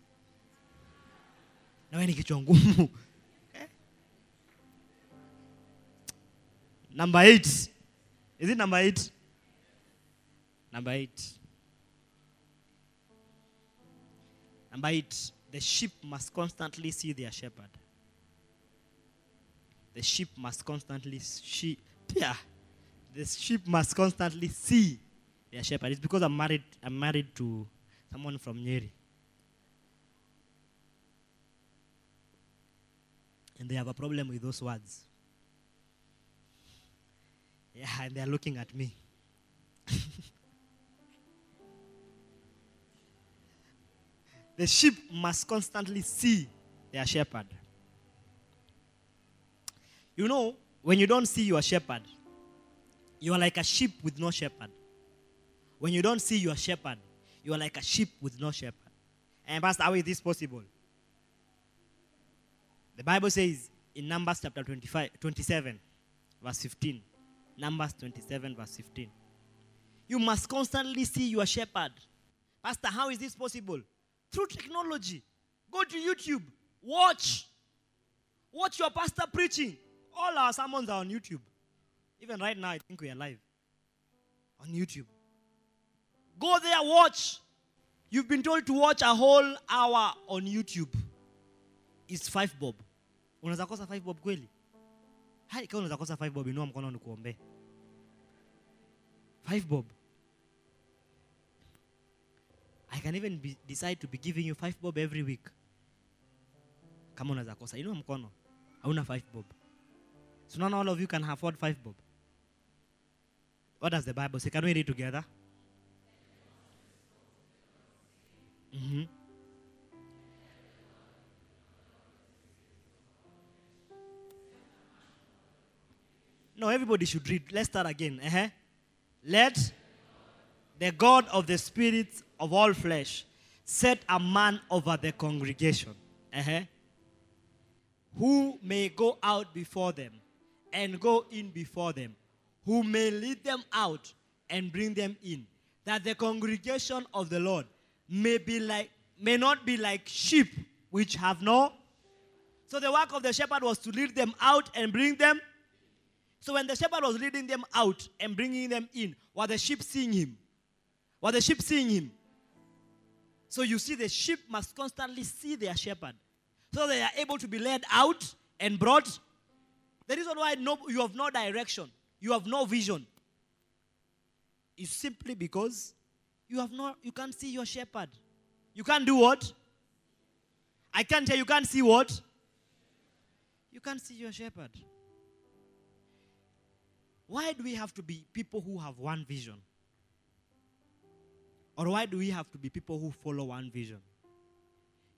Na wewe ni kichwa ngumu. Number 8. Is it number 8? Number 8. Number 8. The sheep must constantly see their shepherd. The sheep must constantly see. Yeah. The sheep must constantly see their shepherd. It's because I'm married to someone from Nyeri. And they have a problem with those words. Yeah, and they are looking at me. The sheep must constantly see their shepherd. You know, when you don't see your shepherd, you are like a sheep with no shepherd. When you don't see your shepherd, you are like a sheep with no shepherd. And Pastor, how is this possible? The Bible says in Numbers chapter 27, verse 15. Numbers 27, verse 15. You must constantly see your shepherd. Pastor, how is this possible? Through technology. Go to YouTube. Watch your pastor preaching. All our sermons are on YouTube. Even right now, I think we are live on YouTube. Go there, watch. You've been told to watch a whole hour on YouTube. It's 5 bob. Unaweza kosa 5 bob kweli? Hai, kama unaweza kosa 5 bob, inua mkono nikuombe. 5 bob. I can even decide to be giving you 5 bob every week. Kama unaweza kosa, inua mkono. Hauna 5 bob. So not all of you can afford 5 bob. What does the Bible say? Can we read together? Mm-hmm. No, everybody should read. Let's start again. Uh-huh. Let the God of the spirits of all flesh set a man over the congregation, uh-huh, who may go out before them and go in before them, who may lead them out and bring them in, that the congregation of the Lord may not be like sheep which have no. So the work of the shepherd was to lead them out and bring them. So when the shepherd was leading them out and bringing them in, were the sheep seeing him? Were the sheep seeing him? So you see, the sheep must constantly see their shepherd, so they are able to be led out and brought. The reason why you have no direction, you have no vision, is simply because you can't see your shepherd. You can't do what? I can't tell you can't see what? You can't see your shepherd. Why do we have to be people who have one vision? Or why do we have to be people who follow one vision?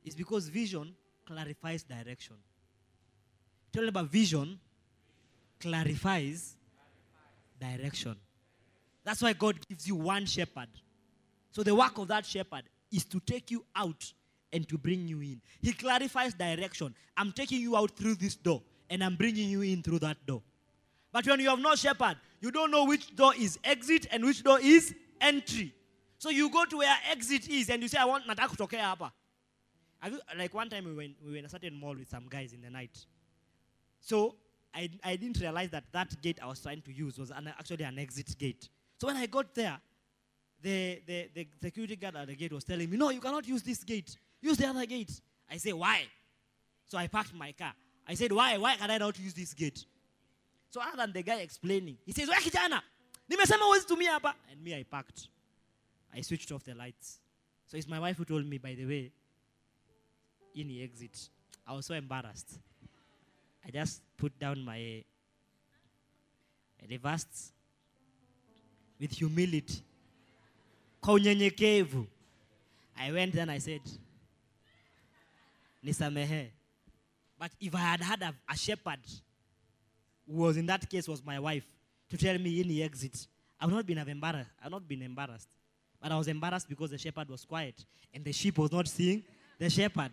It's because vision clarifies direction. Tell me about vision. Clarifies direction. That's why God gives you one shepherd. So the work of that shepherd is to take you out and to bring you in. He clarifies direction. I'm taking you out through this door, and I'm bringing you in through that door. But when you have no shepherd, you don't know which door is exit and which door is entry. So you go to where exit is, and you say, I want nataka kutokea hapa. Like one time we were in a certain mall with some guys in the night. So I didn't realize that gate I was trying to use was actually an exit gate. So when I got there, the security guard at the gate was telling me, no, you cannot use this gate. Use the other gate. I say, why? So I parked my car. I said, why? Why can I not use this gate? So other than the guy explaining, he says, Kijana, nimesema wezi tumia hapa. And me, I parked. I switched off the lights. So it's my wife who told me, by the way, in the exit. I was so embarrassed. I just put down my reversed with humility. I went and I said, Nisamehe. But if I had had a shepherd, who was in that case was my wife, to tell me in the exit, I would not have been embarrassed. I would not been embarrassed. But I was embarrassed because the shepherd was quiet and the sheep was not seeing the shepherd.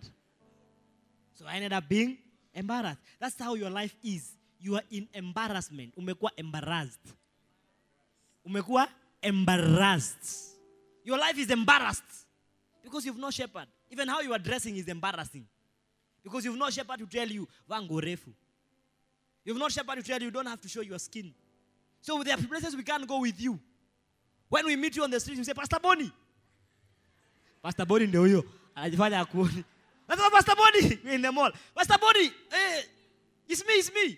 So I ended up being embarrassed. That's how your life is. You are in embarrassment. Umekuwa embarrassed. Umekuwa embarrassed. Your life is embarrassed because you've no shepherd. Even how you are dressing is embarrassing because you've no shepherd to tell you, Vangorefu. You've no shepherd to tell you, you don't have to show your skin. So there are places we can't go with you. When we meet you on the street, we say, Pastor Bonnie. Pastor Bonnie ndio huyo. Anajifanya akuoni. That's Pastor Bonnie. We're in the mall. Pastor Bonnie, hey, it's me.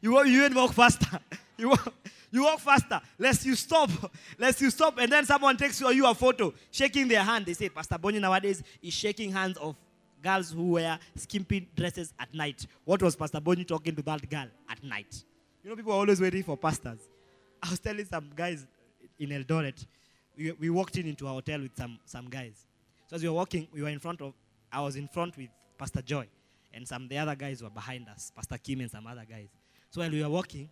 You won't walk faster. You walk faster, lest you stop, and then someone takes you a photo, shaking their hand. They say, Pastor Bonnie nowadays is shaking hands of girls who wear skimpy dresses at night. What was Pastor Bonnie talking to that girl at night? You know, people are always waiting for pastors. I was telling some guys in Eldoret, we walked into a hotel with some guys. So as we were walking, I was in front with Pastor Joy, and the other guys were behind us, Pastor Kim and some other guys. So while we were walking,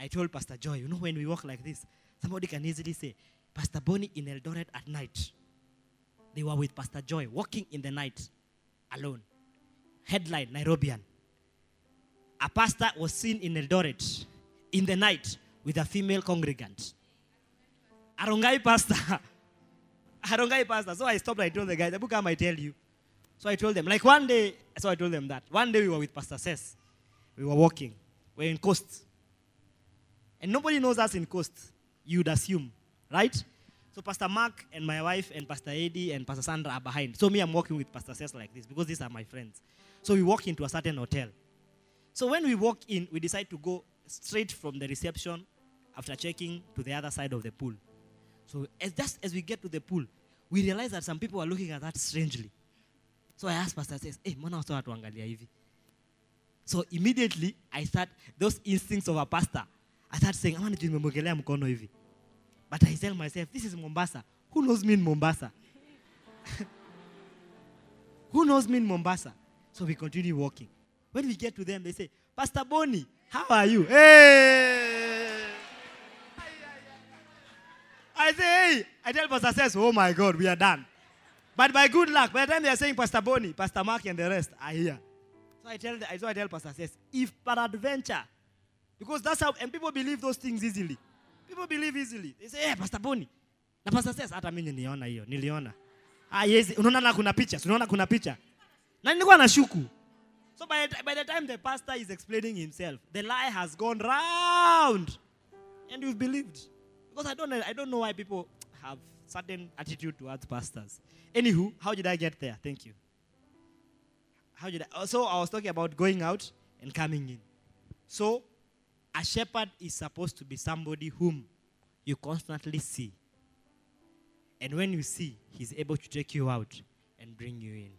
I told Pastor Joy, you know, when we walk like this, somebody can easily say, Pastor Bonnie in Eldoret at night. They were with Pastor Joy, walking in the night, alone. Headline, Nairobian. A pastor was seen in Eldoret in the night with a female congregant. Arongai pastor. Arongai pastor. So I stopped and I told the guys, Abu, come, I tell you. So I told them, I told them that. One day we were with Pastor Seth. We were walking. We were in Coast. And nobody knows us in Coast, you'd assume, right? So Pastor Mark and my wife and Pastor Eddie and Pastor Sandra are behind. So me, I'm walking with Pastor Seth like this because these are my friends. So we walk into a certain hotel. So when we walk in, we decide to go straight from the reception after checking to the other side of the pool. So just as we get to the pool, we realize that some people are looking at that strangely. So I asked Pastor Seth, hey, mbona watu wanaangalia hivi? So immediately, I start those instincts of a pastor. I started saying, I want to memogelea mkono hivi. But I tell myself, this is Mombasa. Who knows me in Mombasa? Who knows me in Mombasa? So we continue walking. When we get to them, they say, Pastor Bonnie, how are you? Hey! I say, hey! I tell Pastor Seth, oh my God, we are done. But by good luck, by the time they are saying Pastor Bonnie, Pastor Mark and the rest are here. So I tell Pastor Seth, if peradventure, because that's how, and people believe those things easily. People believe easily. They say, hey, Pastor Bonnie. Na Pastor says, hata mimi niliona hiyo, niliona. Ah, yes, unaona kuna pictures, unaona kuna picha. Na nilikuwa nashuku. So by the time the pastor is explaining himself, the lie has gone round. And you've believed. Because I don't know why people have certain attitude towards pastors. Anywho, how did I get there? Thank you. So I was talking about going out and coming in. So, a shepherd is supposed to be somebody whom you constantly see. And when you see, he's able to take you out and bring you in.